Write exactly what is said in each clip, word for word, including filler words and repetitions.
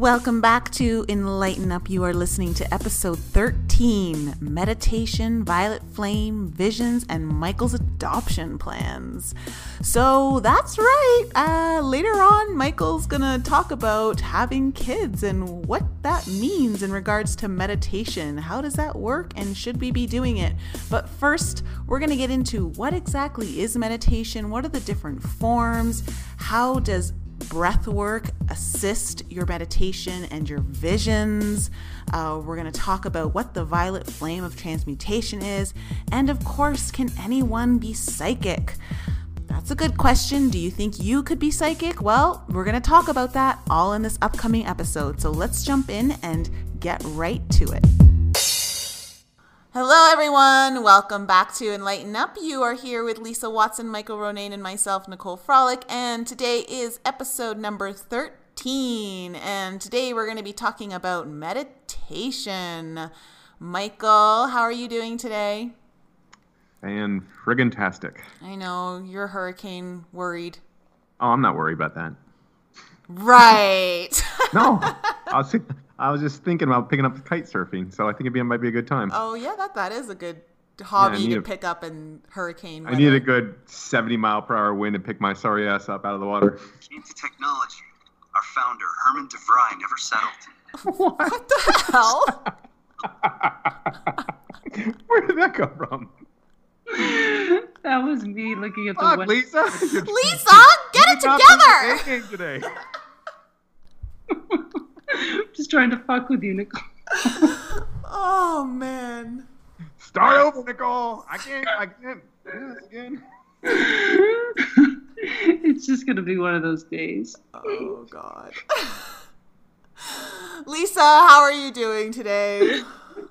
Welcome back to Enlighten Up. You are listening to episode thirteen, Meditation, Violet Flame, Visions, and Michael's Adoption Plans. So that's right. Uh, later on, Michael's going to talk about having kids and what that means in regards to meditation. How does that work and should we be doing it? But first, we're going to get into what exactly is meditation? What are the different forms? How does breath work assist your meditation and your visions? Uh, we're going to talk about what the violet flame of transmutation is. And of course, can anyone be psychic? That's a good question. Do you think you could be psychic? Well, we're going to talk about that all in this upcoming episode. So let's jump in and get right to it. Hello everyone, welcome back to Enlighten Up. You are here with Lisa Watson, Michael Ronayne, and myself, Nicole Frolic, and today is episode number thirteen, and today we're going to be talking about meditation. Michael, how are you doing today? And friggin-tastic. I know, you're hurricane worried. Oh, I'm not worried about that. Right. No, I was thinking... I was just thinking about picking up kite surfing, so I think it'd be, it might be a good time. Oh, yeah, that that is a good hobby yeah, to a, pick up in hurricane weather. I need a good seventy mile per hour wind to pick my sorry ass up out of the water. Key to technology. Our founder, Herman DeVry, never settled. What, what the hell? Where did that come from? That was me looking at the Fuck, window. Lisa! Lisa, get it together! Today. I'm just trying to fuck with you, Nicole. Oh man! Start over, Nicole. I can't. I can't do this again. It's just gonna be one of those days. Oh God. Lisa, how are you doing today?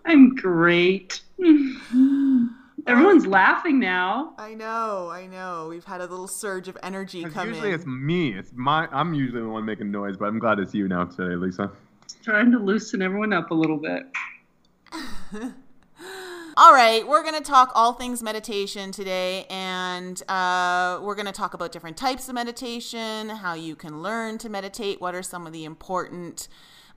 I'm great. Everyone's laughing now. I know, I know. We've had a little surge of energy come in. Usually it's me. It's my. I'm usually the one making noise, but I'm glad it's you now today, Lisa. Just trying to loosen everyone up a little bit. All right, we're going to talk all things meditation today, and uh, we're going to talk about different types of meditation, how you can learn to meditate, what are some of the important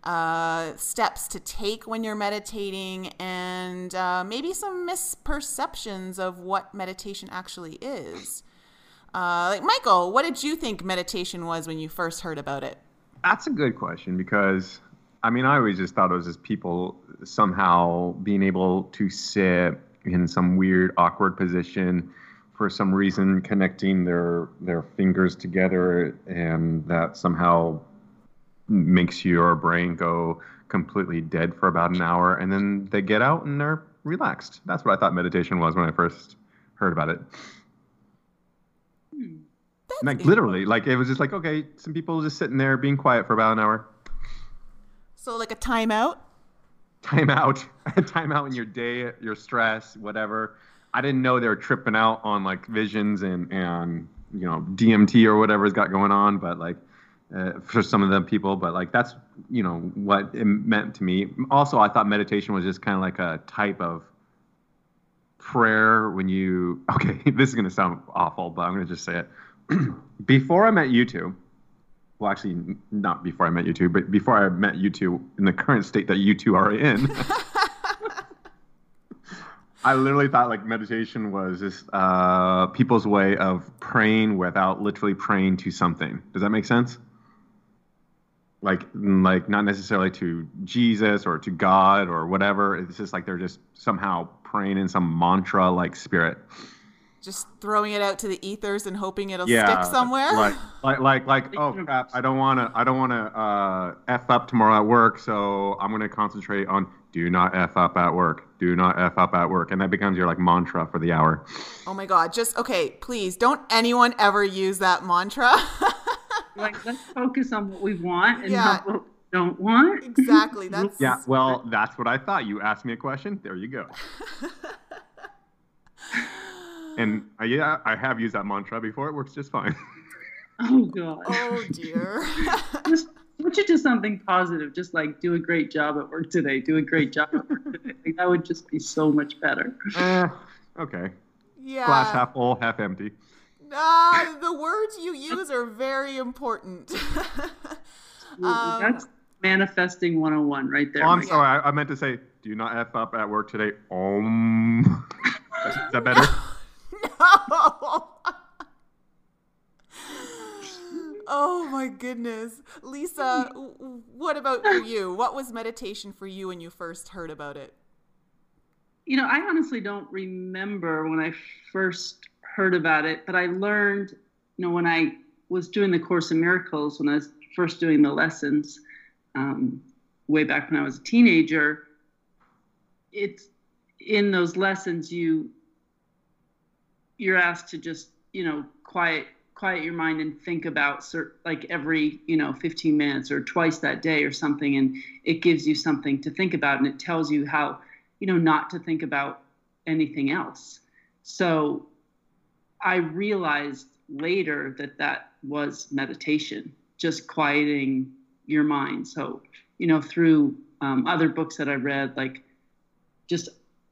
Uh, steps to take when you're meditating, and uh, maybe some misperceptions of what meditation actually is. Uh, like Michael, what did you think meditation was when you first heard about it? That's a good question because, I mean, I always just thought it was just people somehow being able to sit in some weird, awkward position for some reason, connecting their their fingers together, and that somehow makes your brain go completely dead for about an hour, and then they get out and they're relaxed. That's what I thought meditation was when I first heard about it. Hmm. Like literally, like it was just like, okay, some people just sitting there being quiet for about an hour. So like a timeout? Timeout. Timeout in your day, your stress, whatever. I didn't know they were tripping out on like visions and, and you know, D M T or whatever's got going on, but like, Uh, for some of the people, but like that's, you know, what it meant to me. Also, I thought meditation was just kind of like a type of prayer when you, okay, this is going to sound awful, but I'm going to just say it. Before I met you two, well, actually, not before I met you two, but before I met you two in the current state that you two are in, I literally thought like meditation was just uh, people's way of praying without literally praying to something. Does that make sense? Like, like not necessarily to Jesus or to God or whatever. It's just like they're just somehow praying in some mantra-like spirit. Just throwing it out to the ethers and hoping it'll yeah, stick somewhere. Like, like, like, like, oh crap! I don't wanna, I don't wanna uh, f up tomorrow at work, so I'm gonna concentrate on do not f up at work. Do not f up at work, and that becomes your like mantra for the hour. Oh my God! Just okay, please don't anyone ever use that mantra. Like, let's focus on what we want and yeah. not what we don't want. Exactly. That's yeah. Well, that's what I thought. You asked me a question. There you go. And I, yeah, I have used that mantra before. It works just fine. Oh God. Oh dear. Just switch it to something positive. Just like do a great job at work today. Do a great job at work today. Like, that would just be so much better. Uh, okay. Yeah. Glass half full, half empty. Uh, the words you use are very important. um, That's manifesting one oh one right there. Oh, I'm sorry. I, I meant to say, do not F up at work today. Om. Is that better? No. Oh my goodness. Lisa, what about you? What was meditation for you when you first heard about it? You know, I honestly don't remember when I first heard about it, but I learned, you know, when I was doing the Course in Miracles, when I was first doing the lessons, um, way back when I was a teenager, it's in those lessons, you, you're asked to just, you know, quiet, quiet your mind and think about certain, like every, you know, fifteen minutes or twice that day or something. And it gives you something to think about. And it tells you how, you know, not to think about anything else. So I realized later that that was meditation, just quieting your mind. So, you know, through um, other books that I read, like just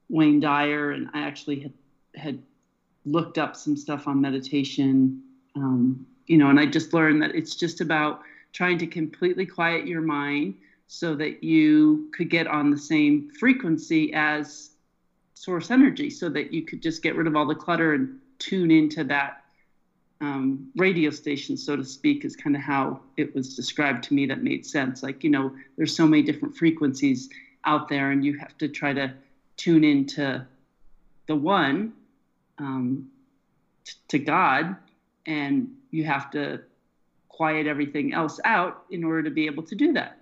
Wayne Dyer, and I actually had, had looked up some stuff on meditation, um, you know, and I just learned that it's just about trying to completely quiet your mind so that you could get on the same frequency as source energy, so that you could just get rid of all the clutter and tune into that um, radio station, so to speak, is kind of how it was described to me. That made sense. Like, you know, there's so many different frequencies out there, and you have to try to tune into the one, um, t- to God, and you have to quiet everything else out in order to be able to do that.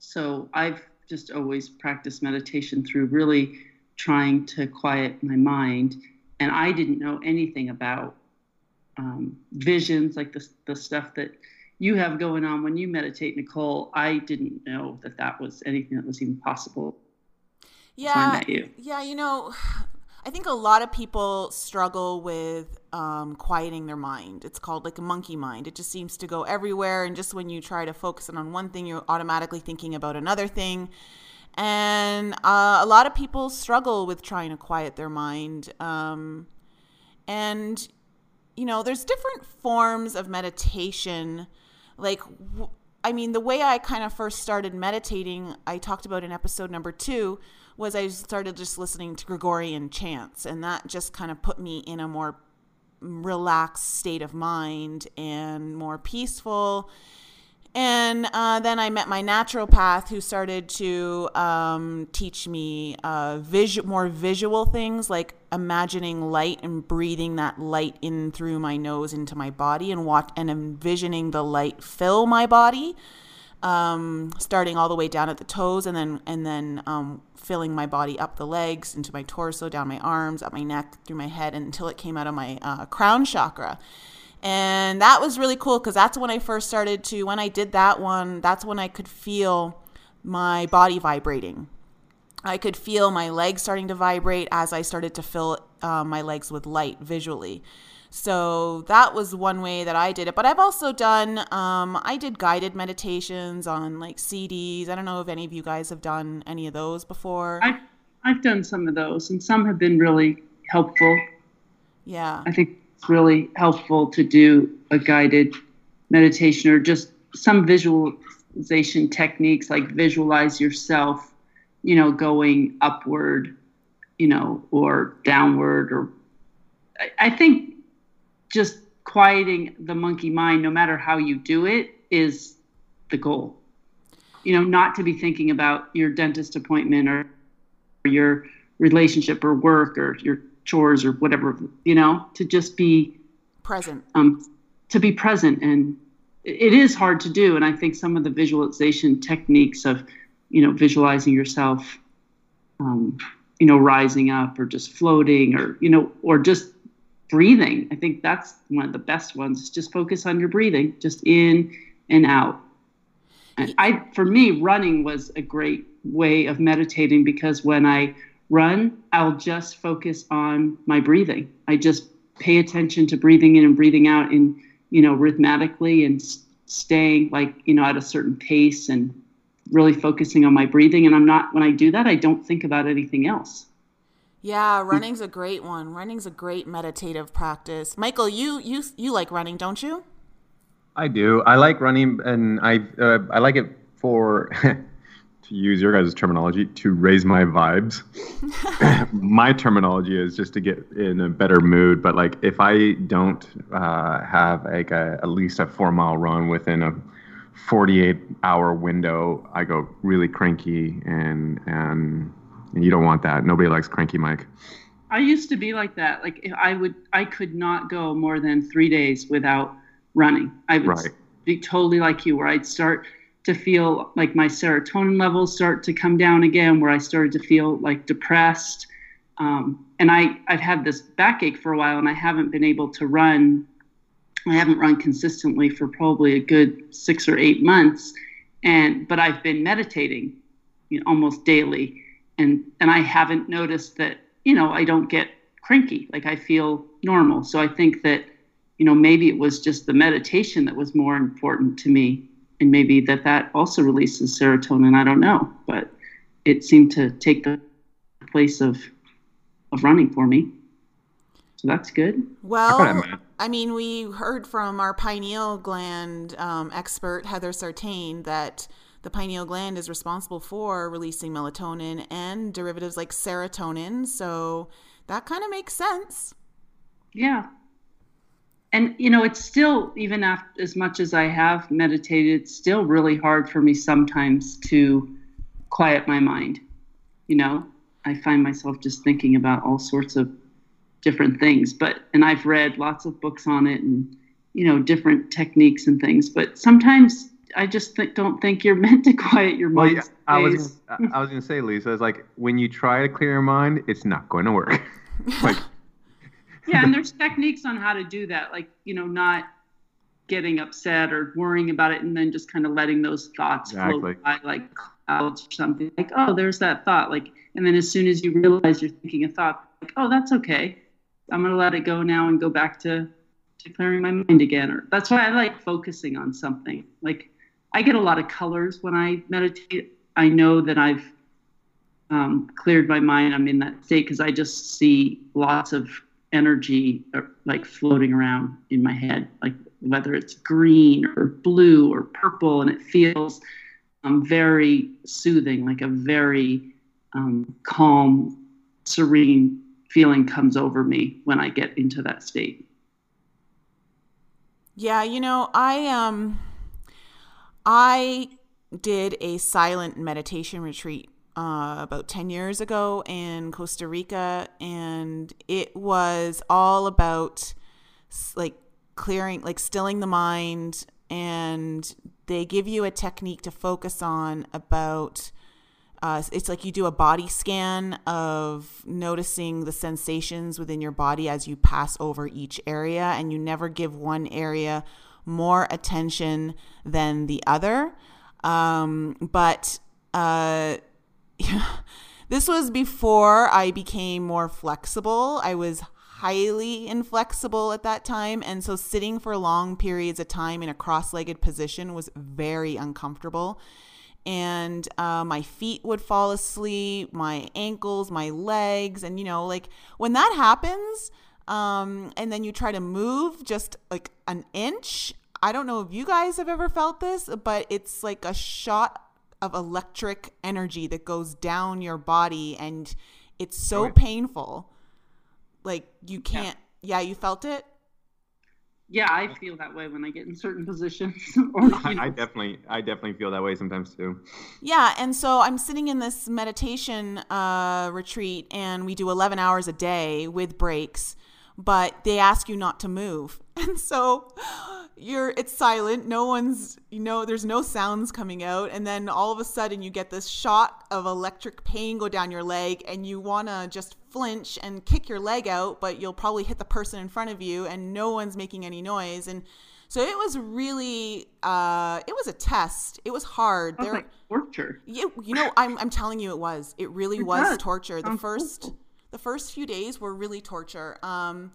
So I've just always practiced meditation through really trying to quiet my mind. And I didn't know anything about um, visions, like the, the stuff that you have going on when you meditate, Nicole. I didn't know that that was anything that was even possible. Yeah, you. yeah, you know, I think a lot of people struggle with um, quieting their mind. It's called like a monkey mind. It just seems to go everywhere. And just when you try to focus on one thing, you're automatically thinking about another thing. And uh, a lot of people struggle with trying to quiet their mind. Um, and, you know, there's different forms of meditation. Like, w- I mean, the way I kind of first started meditating, I talked about in episode number two, was I started just listening to Gregorian chants. And that just kind of put me in a more relaxed state of mind and more peaceful. And uh, then I met my naturopath, who started to um, teach me uh, visu- more visual things, like imagining light and breathing that light in through my nose into my body, and watch- and envisioning the light fill my body, um, starting all the way down at the toes, and then and then um, filling my body up the legs, into my torso, down my arms, up my neck, through my head, and until it came out of my uh, crown chakra. And that was really cool, because that's when I first started to, when I did that one, that's when I could feel my body vibrating. I could feel my legs starting to vibrate as I started to fill uh, my legs with light visually. So that was one way that I did it. But I've also done, um, I did guided meditations on like C Ds. I don't know if any of you guys have done any of those before. I've, I've done some of those, and some have been really helpful. Yeah. I think it's really helpful to do a guided meditation, or just some visualization techniques, like visualize yourself, you know, going upward, you know, or downward, or I, I think just quieting the monkey mind, no matter how you do it, is the goal. You know, not to be thinking about your dentist appointment, or, or your relationship, or work, or your chores, or whatever, you know, to just be present, um, to be present. And it is hard to do. And I think some of the visualization techniques of, you know, visualizing yourself, um, you know, rising up, or just floating, or, you know, or just breathing. I think that's one of the best ones, is just focus on your breathing, just in and out. And I, for me, running was a great way of meditating, because when I run, I'll just focus on my breathing. I just pay attention to breathing in and breathing out, in, you know, rhythmically, and s- staying like, you know, at a certain pace, and really focusing on my breathing. And I'm not, when I do that, I don't think about anything else. Yeah. Running's a great one. Running's a great meditative practice. Michael, you, you, you like running, don't you? I do. I like running, and I, uh, I like it for, to use your guys' terminology, to raise my vibes. My terminology is just to get in a better mood. But like, if I don't uh, have like a, at least a four mile run within a forty-eight hour window, I go really cranky, and and and you don't want that. Nobody likes cranky Mike. I used to be like that. Like if I would, I could not go more than three days without running. I would right. be totally like you, where I'd start to feel like my serotonin levels start to come down again, where I started to feel like depressed. Um, and I, I've had this backache for a while, and I haven't been able to run. I haven't run consistently for probably a good six or eight months. And, but I've been meditating, you know, almost daily. And, and I haven't noticed that, you know, I don't get cranky. Like I feel normal. So I think that, you know, maybe it was just the meditation that was more important to me. And maybe that that also releases serotonin. I don't know, but it seemed to take the place of, of running for me. So that's good. Well, I mean, we heard from our pineal gland um, expert, Heather Sartain, that the pineal gland is responsible for releasing melatonin and derivatives like serotonin. So that kind of makes sense. Yeah. And, you know, it's still, even after, as much as I have meditated, it's still really hard for me sometimes to quiet my mind. You know, I find myself just thinking about all sorts of different things, but, and I've read lots of books on it and, you know, different techniques and things, but sometimes I just th- don't think you're meant to quiet your mind. Well, yeah, I was, gonna, I was going to say, Lisa, it's like, when you try to clear your mind, it's not going to work. Like, yeah. And there's techniques on how to do that. Like, you know, not getting upset or worrying about it, and then just kind of letting those thoughts exactly. float by like clouds or something, like, oh, there's that thought. Like, and then as soon as you realize you're thinking a thought, like, oh, that's okay. I'm going to let it go now and go back to, to clearing my mind again. Or that's why I like focusing on something. Like I get a lot of colors when I meditate. I know that I've um, cleared my mind. I'm in that state because I just see lots of energy or, like floating around in my head, like whether it's green or blue or purple, and it feels um, very soothing, like a very um, calm, serene feeling comes over me when I get into that state. Yeah, you know, I um, I did a silent meditation retreat uh, about ten years ago in Costa Rica, and it was all about like clearing, like stilling the mind, and they give you a technique to focus on about. Uh, it's like you do a body scan of noticing the sensations within your body as you pass over each area, and you never give one area more attention than the other. Um, but uh, this was before I became more flexible. I was highly inflexible at that time. And so sitting for long periods of time in a cross-legged position was very uncomfortable. And uh, my feet would fall asleep, my ankles, my legs. And, you know, like when that happens um, and then you try to move just like an inch, I don't know if you guys have ever felt this, but it's like a shot of electric energy that goes down your body, and it's so right. painful. Like you can't, yeah, yeah you felt it? Yeah, I feel that way when I get in certain positions. or, you know. I definitely, I definitely feel that way sometimes too. Yeah, and so I'm sitting in this meditation uh, retreat, and we do eleven hours a day with breaks, but they ask you not to move, and so you're it's silent. No one's, you know, there's no sounds coming out, and then all of a sudden you get this shot of electric pain go down your leg, and you wanna just flinch and kick your leg out, but you'll probably hit the person in front of you, and no one's making any noise. And so it was really uh it was a test. It was hard. There, like torture. You, you know, I'm I'm telling you, it was. It really it was does. torture. The Sounds first cool. the first few days were really torture. Um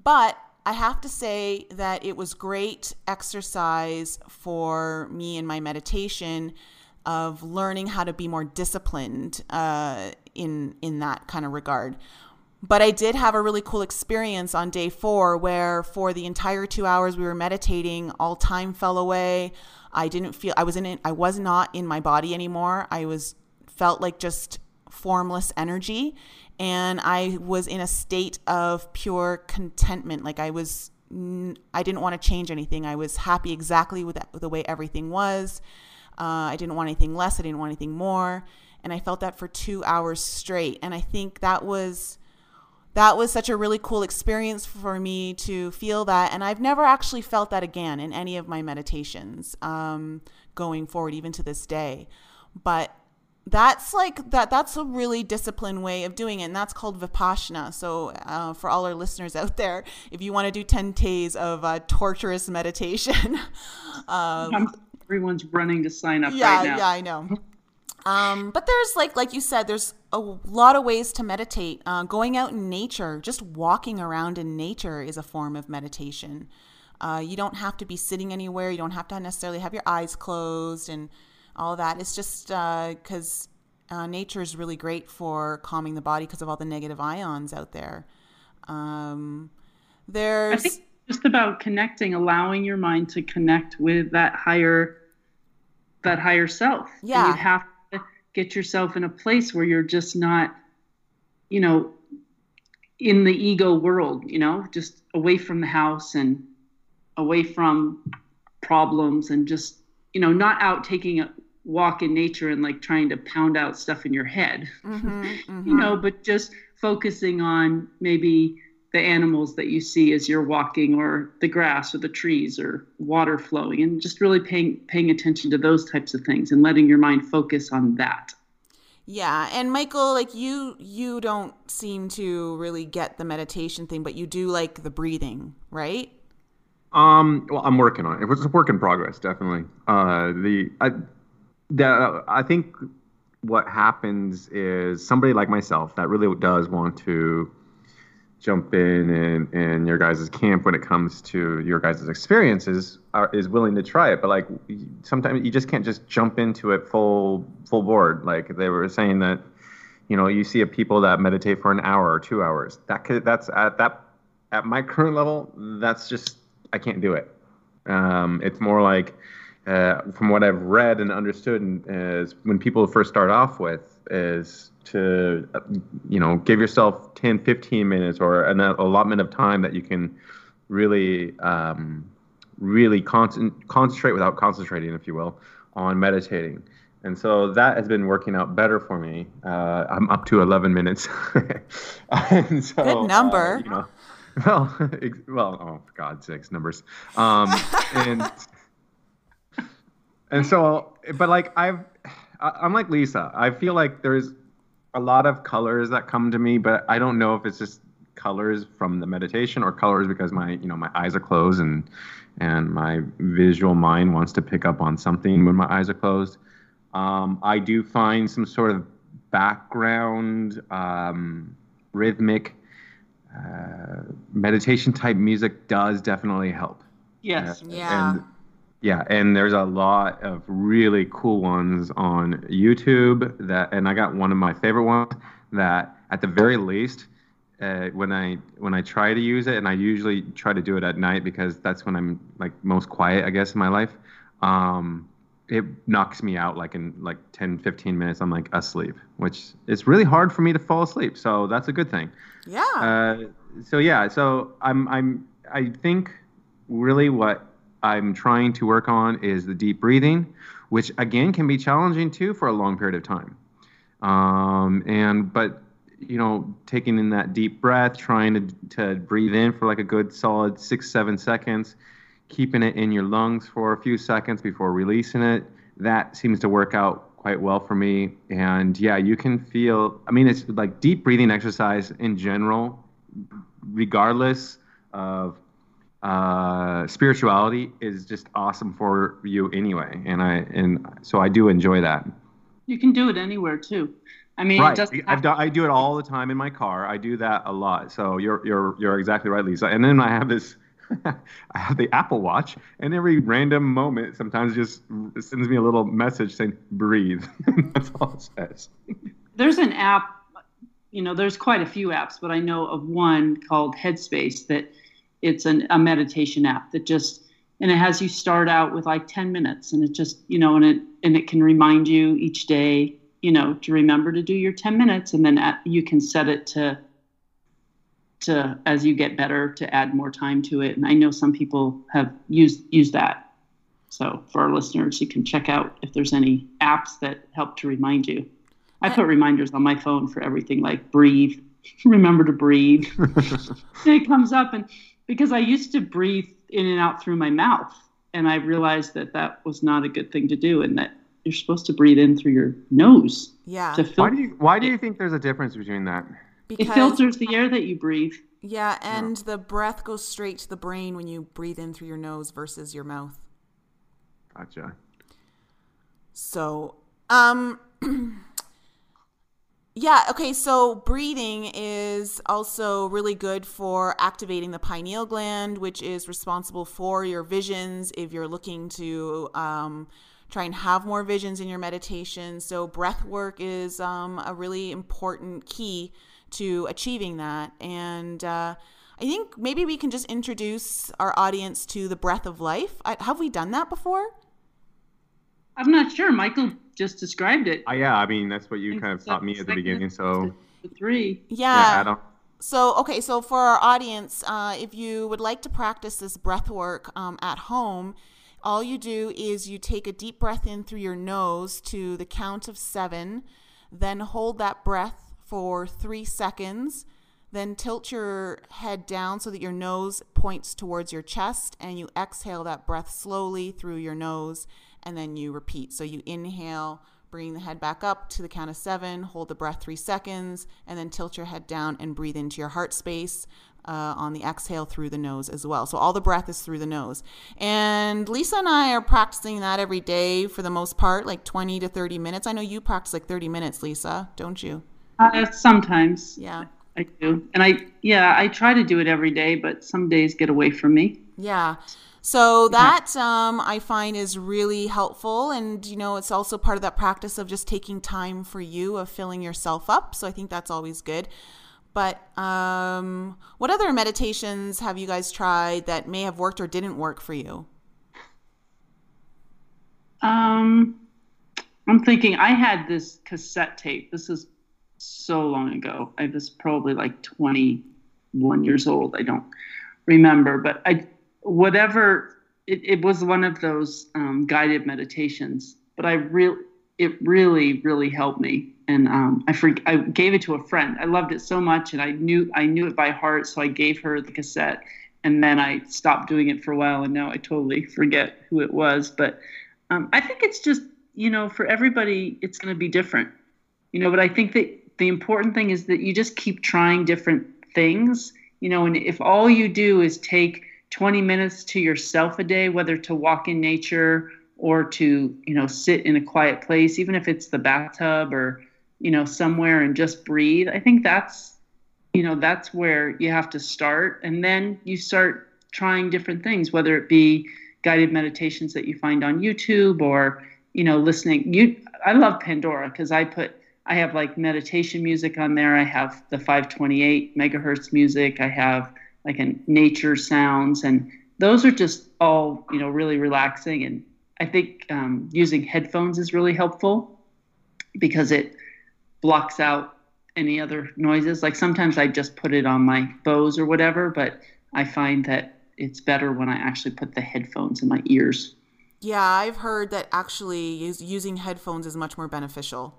but I have to say that it was great exercise for me in my meditation of learning how to be more disciplined uh in in that kind of regard. But I did have a really cool experience on day four where for the entire two hours we were meditating, all time fell away. I didn't feel, I was in it, I was not in my body anymore. I was, felt like just formless energy. And I was in a state of pure contentment. Like I was, I didn't want to change anything. I was happy exactly with the way everything was. Uh, I didn't want anything less. I didn't want anything more. And I felt that for two hours straight. And I think that was, that was such a really cool experience for me to feel that. And I've never actually felt that again in any of my meditations um, going forward, even to this day. But that's like that. That's a really disciplined way of doing it, and that's called Vipassana. So uh, for all our listeners out there, if you want to do ten days of uh, torturous meditation. um, Everyone's running to sign up yeah, right now. Yeah, I know. Um, but there's like, like you said, there's a lot of ways to meditate. Uh, going out in nature, just walking around in nature is a form of meditation. Uh, you don't have to be sitting anywhere. You don't have to necessarily have your eyes closed and all that. It's just because uh, uh, nature is really great for calming the body because of all the negative ions out there. Um, there's I think it's just about connecting, allowing your mind to connect with that higher, that higher self. Yeah. And you have to get yourself in a place where you're just not, you know, in the ego world, you know, just away from the house and away from problems and just, you know, not out taking a walk in nature and like trying to pound out stuff in your head, mm-hmm, mm-hmm. you know, but just focusing on maybe the animals that you see as you're walking or the grass or the trees or water flowing and just really paying, paying attention to those types of things and letting your mind focus on that. Yeah. And Michael, like you, you don't seem to really get the meditation thing, but you do like the breathing, right? Um, well, I'm working on it. It's a work in progress, definitely. Uh, the I, the I think what happens is somebody like myself that really does want to jump in and, and your guys' camp when it comes to your guys' experiences are, is willing to try it. But like sometimes you just can't just jump into it full full board. Like they were saying that, you know, you see a people that meditate for an hour or two hours. That could, that's at that at my current level. That's just I can't do it. Um, it's more like, uh, from what I've read and understood, and is when people first start off with is to, you know, give yourself ten, fifteen minutes or an allotment of time that you can really, um, really con- concentrate without concentrating, if you will, on meditating. And so that has been working out better for me. Uh, I'm up to eleven minutes. And so, good number. Uh, you know, Well, well, oh, for God's sakes, numbers. Um, and and so, but like I've, I'm like Lisa. I feel like there's a lot of colors that come to me, but I don't know if it's just colors from the meditation or colors because my, you know, my eyes are closed and and my visual mind wants to pick up on something when my eyes are closed. Um, I do find some sort of background um, rhythmic. Uh, meditation type music does definitely help. Yes. Uh, yeah. And, yeah. And there's a lot of really cool ones on YouTube that, and I got one of my favorite ones that at the very least, uh, when I, when I try to use it, and I usually try to do it at night because that's when I'm like most quiet, I guess, in my life. Um, it knocks me out like in like ten, fifteen minutes. I'm like asleep, which it's really hard for me to fall asleep. So that's a good thing. Yeah. Uh, so yeah, so I'm, I'm, I think really what I'm trying to work on is the deep breathing, which again can be challenging too for a long period of time. Um, and, but you know, taking in that deep breath, trying to, to breathe in for like a good solid six, seven seconds, keeping it in your lungs for a few seconds before releasing it. That seems to work out quite well for me. And yeah, you can feel, I mean, it's like deep breathing exercise in general, regardless of uh, spirituality, is just awesome for you anyway. And I, and so I do enjoy that. You can do it anywhere too. I mean, right. it doesn't I've done, I do it all the time in my car. I do that a lot. So you're, you're, you're exactly right, Lisa. And then I have this, I have the Apple Watch, and every random moment sometimes just sends me a little message saying, breathe. That's all it says. There's an app you know, there's quite a few apps, but I know of one called Headspace that it's an, a meditation app that just, and it has you start out with like ten minutes, and it just, you know, and it, and it can remind you each day, you know, to remember to do your ten minutes, and then at, you can set it to, to, as you get better, to add more time to it. And I know some people have used, used that. So for our listeners, you can check out if there's any apps that help to remind you. I put reminders on my phone for everything, like breathe, remember to breathe. And it comes up, and because I used to breathe in and out through my mouth, and I realized that that was not a good thing to do, and that you're supposed to breathe in through your nose. Yeah. To why do you, why do you think there's a difference between that? Because it filters the air that you breathe. Yeah, and yeah. the breath goes straight to the brain when you breathe in through your nose versus your mouth. Gotcha. So, um... yeah, okay, so breathing is also really good for activating the pineal gland, which is responsible for your visions if you're looking to um, try and have more visions in your meditation. So breath work is um, a really important key to achieving that. And uh, I think maybe we can just introduce our audience to the Breath of Life. I, have we done that before? I'm not sure. Michael just described it. Uh, yeah, I mean, that's what you kind of taught me at the beginning, so. Three. Yeah. yeah I don't... So, okay, so for our audience, uh, if you would like to practice this breath work um, at home, all you do is you take a deep breath in through your nose to the count of seven, then hold that breath for three seconds, then tilt your head down so that your nose points towards your chest, and you exhale that breath slowly through your nose, and then you repeat. So you inhale, bring the head back up to the count of seven, hold the breath three seconds, and then tilt your head down and breathe into your heart space uh, on the exhale through the nose as well. So all the breath is through the nose. And Lisa and I are practicing that every day for the most part, like twenty to thirty minutes. I know you practice like thirty minutes, Lisa, don't you? Uh, sometimes. Yeah. I do. And I, yeah, I try to do it every day, but some days get away from me. Yeah. So that um, I find is really helpful. And, you know, it's also part of that practice of just taking time for you, of filling yourself up. So I think that's always good. But um, what other meditations have you guys tried that may have worked or didn't work for you? Um, I'm thinking I had this cassette tape. This is so long ago. I was probably like twenty-one years old. I don't remember, but I... Whatever, it, it was one of those um, guided meditations, but I really, it really, really helped me. And um, I freak, I gave it to a friend. I loved it so much, and I knew I knew it by heart, so I gave her the cassette, and then I stopped doing it for a while, and now I totally forget who it was. But um, I think it's just, you know, for everybody, it's going to be different. You know, but I think that the important thing is that you just keep trying different things, you know, and if all you do is take twenty minutes to yourself a day, whether to walk in nature or to, you know, sit in a quiet place, even if it's the bathtub or, you know, somewhere, and just breathe. I think that's, you know, that's where you have to start. And then you start trying different things, whether it be guided meditations that you find on YouTube or, you know, listening. You, I love Pandora because I put, I have like meditation music on there. I have the five twenty-eight megahertz music. I have like in nature sounds, and those are just all, you know, really relaxing. And I think um, using headphones is really helpful because it blocks out any other noises. Like sometimes I just put it on my Bose or whatever, but I find that it's better when I actually put the headphones in my ears. Yeah, I've heard that actually using headphones is much more beneficial.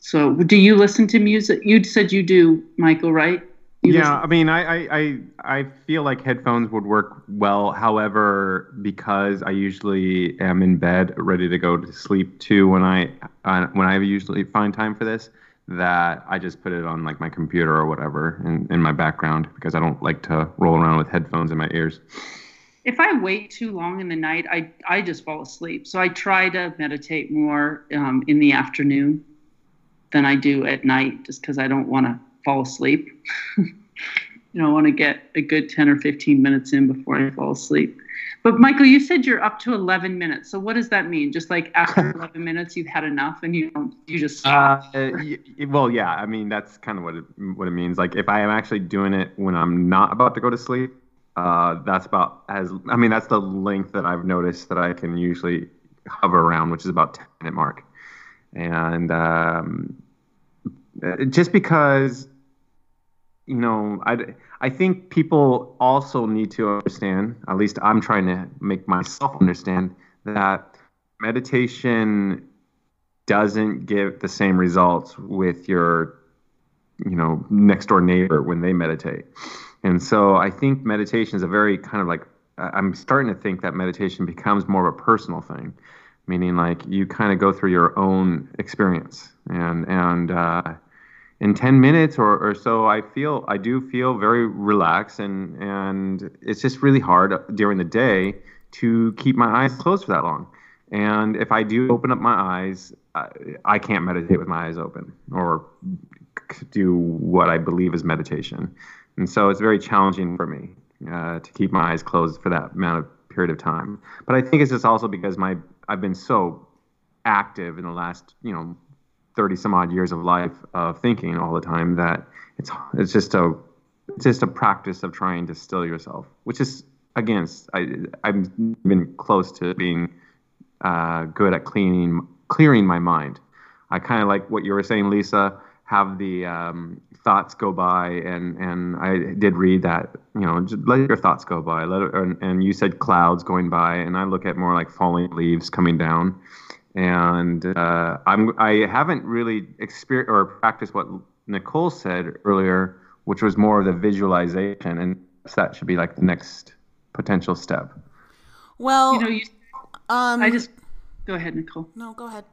So do you listen to music? You said you do, Michael, right? Yeah, I mean, I, I I feel like headphones would work well. However, because I usually am in bed, ready to go to sleep too, when I uh, when I usually find time for this, that I just put it on like my computer or whatever in, in my background, because I don't like to roll around with headphones in my ears. If I wait too long in the night, I I just fall asleep. So I try to meditate more um, in the afternoon than I do at night, just because I don't want to fall asleep. You know, I want to get a good ten or fifteen minutes in before I fall asleep. But Michael, you said you're up to eleven minutes. So what does that mean? Just like after eleven minutes, you've had enough and you don't, you just stop? Uh, it, well, yeah. I mean, that's kind of what it, what it means. Like if I am actually doing it when I'm not about to go to sleep, uh, that's about as, I mean, that's the length that I've noticed that I can usually hover around, which is about ten minute mark. And um, just because, you know, I, I think people also need to understand, at least I'm trying to make myself understand, that meditation doesn't give the same results with your, you know, next door neighbor when they meditate. And so I think meditation is a very kind of like, I'm starting to think that meditation becomes more of a personal thing, meaning like you kind of go through your own experience and, and, uh, in ten minutes or, or so, I feel I do feel very relaxed, and and it's just really hard during the day to keep my eyes closed for that long. And if I do open up my eyes, I, I can't meditate with my eyes open or do what I believe is meditation. And so it's very challenging for me uh, to keep my eyes closed for that amount of period of time. But I think it's just also because my I've been so active in the last, you know, thirty some odd years of life of thinking all the time that it's it's just a it's just a practice of trying to still yourself, which is again I I've been close to being uh, good at cleaning clearing my mind. I kind of like what you were saying, Lisa. Have the um, thoughts go by, and and I did read that, you know, just let your thoughts go by. Let it, and, and you said clouds going by, and I look at more like falling leaves coming down. And uh, I'm, I haven't really experienced or practiced what Nicole said earlier, which was more of the visualization, and that should be like the next potential step. Well, you know, you, um, I just go ahead, Nicole. No, go ahead.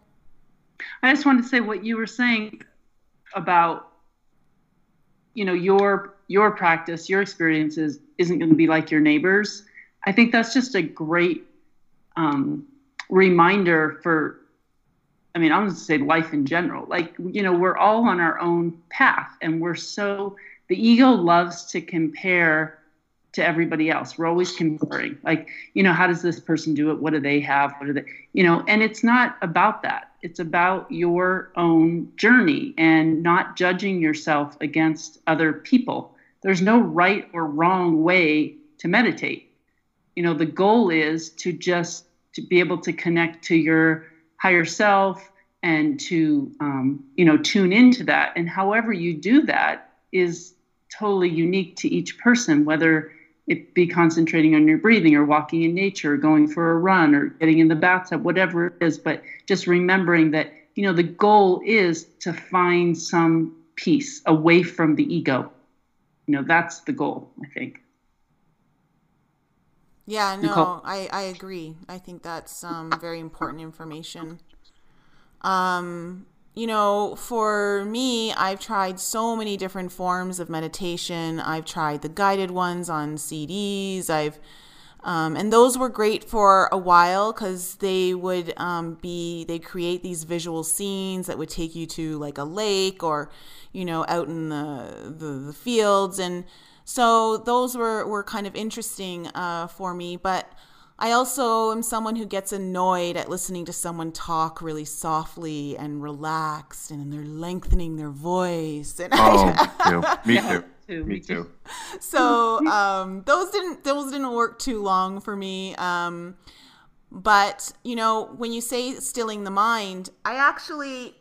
I just wanted to say what you were saying about, you know, your your practice, your experiences isn't going to be like your neighbors. I think that's just a great. Um, reminder for, I mean, I would say life in general, like, you know, we're all on our own path, and we're so, the ego loves to compare to everybody else. We're always comparing, like, you know, how does this person do it? What do they have? What do they, you know, and it's not about that. It's about your own journey and not judging yourself against other people. There's no right or wrong way to meditate. You know, the goal is to just to be able to connect to your higher self and to, um, you know, tune into that. And however you do that is totally unique to each person, whether it be concentrating on your breathing or walking in nature, or going for a run or getting in the bathtub, whatever it is. But just remembering that, you know, the goal is to find some peace away from the ego. You know, that's the goal, I think. Yeah, no, I, I agree. I think that's um, very important information. Um, you know, for me, I've tried so many different forms of meditation. I've tried the guided ones on C Ds. I've um, and those were great for a while because they would um, be they create these visual scenes that would take you to like a lake or, you know, out in the the, the fields and. So those were, were kind of interesting uh, for me, but I also am someone who gets annoyed at listening to someone talk really softly and relaxed, and they're lengthening their voice. And oh, I, me too. Me too. Too. Me too. So um, those didn't those didn't work too long for me. Um, but you know, when you say stilling the mind, I actually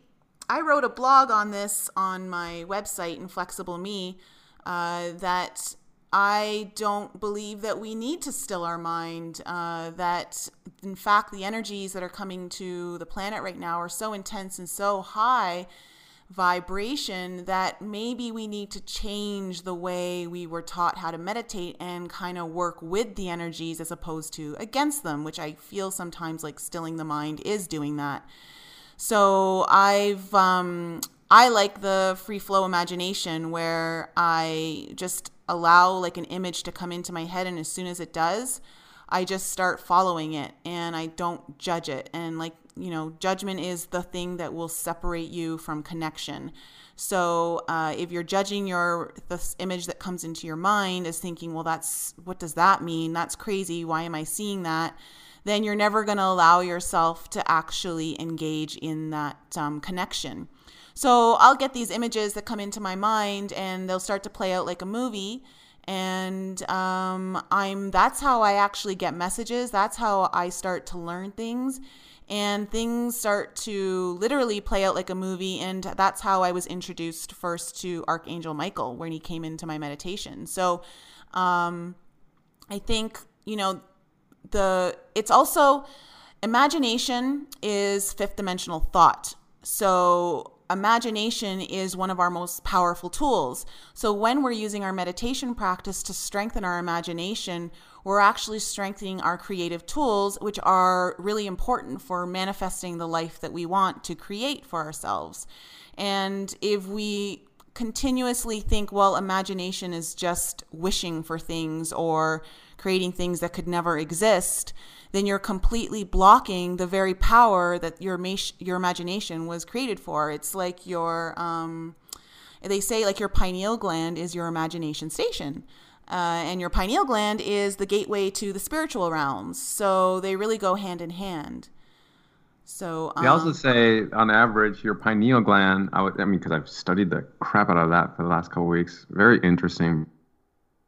I wrote a blog on this on my website, Inflexible Me. Uh, that I don't believe that we need to still our mind, uh, that in fact the energies that are coming to the planet right now are so intense and so high vibration that maybe we need to change the way we were taught how to meditate and kind of work with the energies as opposed to against them, which I feel sometimes like stilling the mind is doing that. So I've... Um, I like the free flow imagination where I just allow like an image to come into my head, and as soon as it does, I just start following it and I don't judge it. And like, you know, judgment is the thing that will separate you from connection. So uh, if you're judging your this image that comes into your mind as thinking, well, that's, what does that mean? That's crazy. Why am I seeing that? Then you're never going to allow yourself to actually engage in that um, connection. So I'll get these images that come into my mind and they'll start to play out like a movie. And um, I'm that's how I actually get messages. That's how I start to learn things. And things start to literally play out like a movie. And that's how I was introduced first to Archangel Michael when he came into my meditation. So um, I think, you know, the it's also imagination is fifth dimensional thought. So imagination is one of our most powerful tools. So when we're using our meditation practice to strengthen our imagination, we're actually strengthening our creative tools, which are really important for manifesting the life that we want to create for ourselves. And if we continuously think, well, imagination is just wishing for things or creating things that could never exist, then you're completely blocking the very power that your your imagination was created for. It's like your, um, they say like your pineal gland is your imagination station. Uh, and your pineal gland is the gateway to the spiritual realms. So they really go hand in hand. So um, they also say, on average, your pineal gland, I, would, I mean, because I've studied the crap out of that for the last couple of weeks. Very interesting,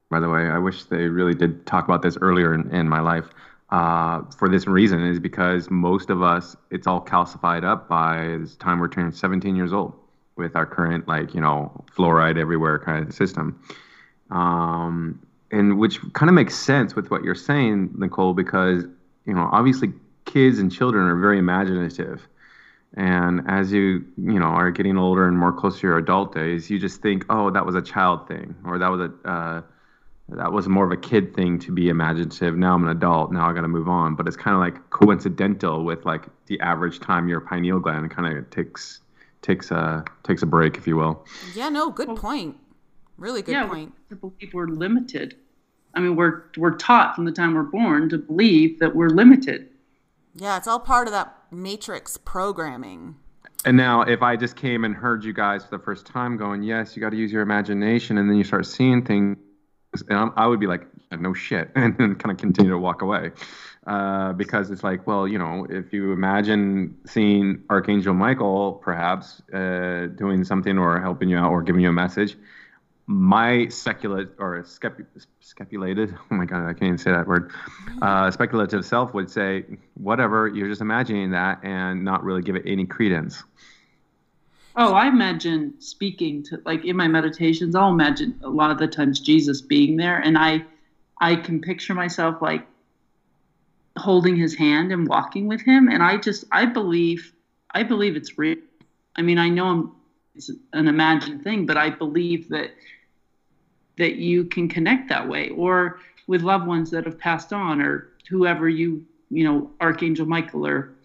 by the way. I wish they really did talk about this earlier in, in my life. Uh, for this reason is because most of us, it's all calcified up by the time we're turning seventeen years old with our current, like, you know, fluoride everywhere kind of system. Um, and which kind of makes sense with what you're saying, Nicole, because, you know, obviously kids and children are very imaginative. And as you, you know, are getting older and more close to your adult days, you just think, oh, that was a child thing, or that was a, uh, that was more of a kid thing to be imaginative. Now I'm an adult. Now I got to move on. But it's kind of like coincidental with like the average time your pineal gland kind of takes takes a takes a break, if you will. Yeah. No. Good well, point. Really good yeah, point. To believe we're limited. I mean, we're we're taught from the time we're born to believe that we're limited. Yeah, it's all part of that matrix programming. And now if I just came and heard you guys for the first time going, yes, you got to use your imagination, and then you start seeing things. And I'm, I would be like, no shit, and then kind of continue to walk away uh, because it's like, well, you know, if you imagine seeing Archangel Michael perhaps uh, doing something or helping you out or giving you a message, my secular or skepu- scapulated, oh my God, I can't even say that word, uh, speculative self would say, whatever, you're just imagining that and not really give it any credence. Oh, I imagine speaking to, like, in my meditations, I'll imagine a lot of the times Jesus being there, and I I can picture myself, like, holding his hand and walking with him, and I just, I believe, I believe it's real. I mean, I know I'm, it's an imagined thing, but I believe that that you can connect that way, or with loved ones that have passed on, or whoever you, you know, Archangel Michael, or,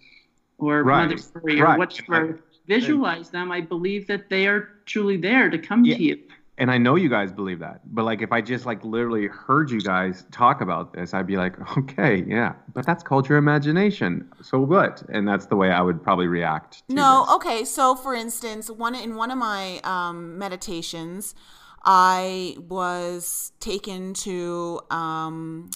or right. Mother Mary, or right. whatever. Visualize them. I believe that they are truly there to come yeah. to you. And I know you guys believe that. But like, if I just like literally heard you guys talk about this, I'd be like, okay, yeah, but that's called your imagination. So what? And that's the way I would probably react. To no. This. Okay. So for instance, one in one of my um, meditations, I was taken to um,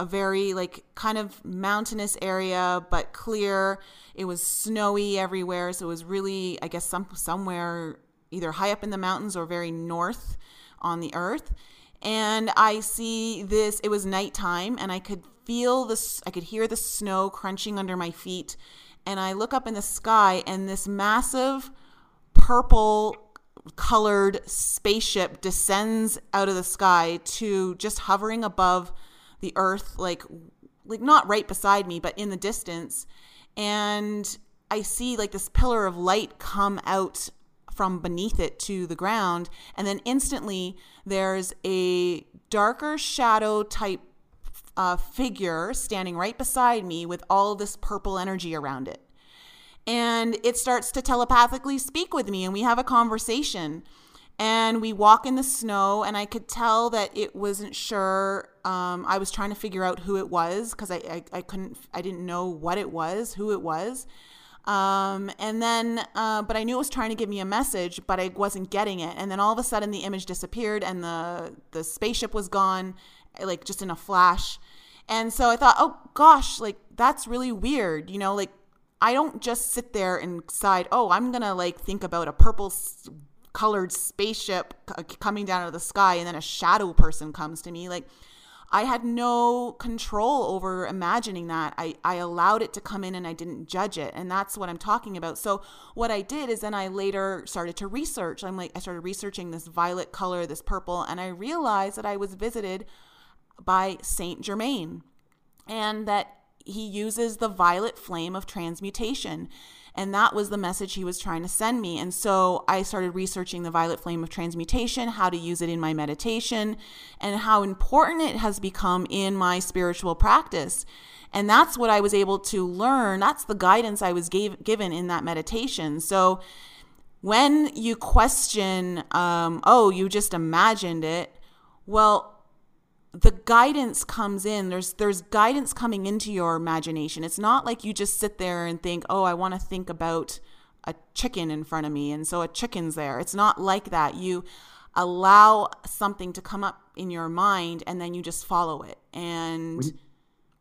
a very like kind of mountainous area, but clear. It was snowy everywhere. So it was really, I guess, some somewhere either high up in the mountains or very north on the earth. And I see this, it was nighttime and I could feel this, I could hear the snow crunching under my feet. And I look up in the sky and this massive purple colored spaceship descends out of the sky to just hovering above the earth, like, like not right beside me, but in the distance. And I see like this pillar of light come out from beneath it to the ground. And then instantly there's a darker shadow type uh, figure standing right beside me with all this purple energy around it. And it starts to telepathically speak with me and we have a conversation. And we walk in the snow, and I could tell that it wasn't sure. Um, I was trying to figure out who it was because I, I, I couldn't, I didn't know what it was, who it was. Um, and then, uh, but I knew it was trying to give me a message, but I wasn't getting it. And then all of a sudden the image disappeared and the, the spaceship was gone, like just in a flash. And so I thought, oh gosh, like that's really weird. You know, like I don't just sit there and decide, oh, I'm going to like think about a purple colored spaceship coming down out of the sky and then a shadow person comes to me. Like I had no control over imagining that. I, I allowed it to come in and I didn't judge it. And that's what I'm talking about. So what I did is then I later started to research. I'm like, I started researching this violet color, this purple, and I realized that I was visited by Saint Germain and that he uses the violet flame of transmutation. And that was the message he was trying to send me. And so I started researching the violet flame of transmutation, how to use it in my meditation, and how important it has become in my spiritual practice. And that's what I was able to learn. That's the guidance I was gave, given in that meditation. So when you question, um, oh, you just imagined it, well, the guidance comes in. There's there's guidance coming into your imagination. It's not like you just sit there and think, oh, I want to think about a chicken in front of me, and so a chicken's there. It's not like that. You allow something to come up in your mind, and then you just follow it. And when,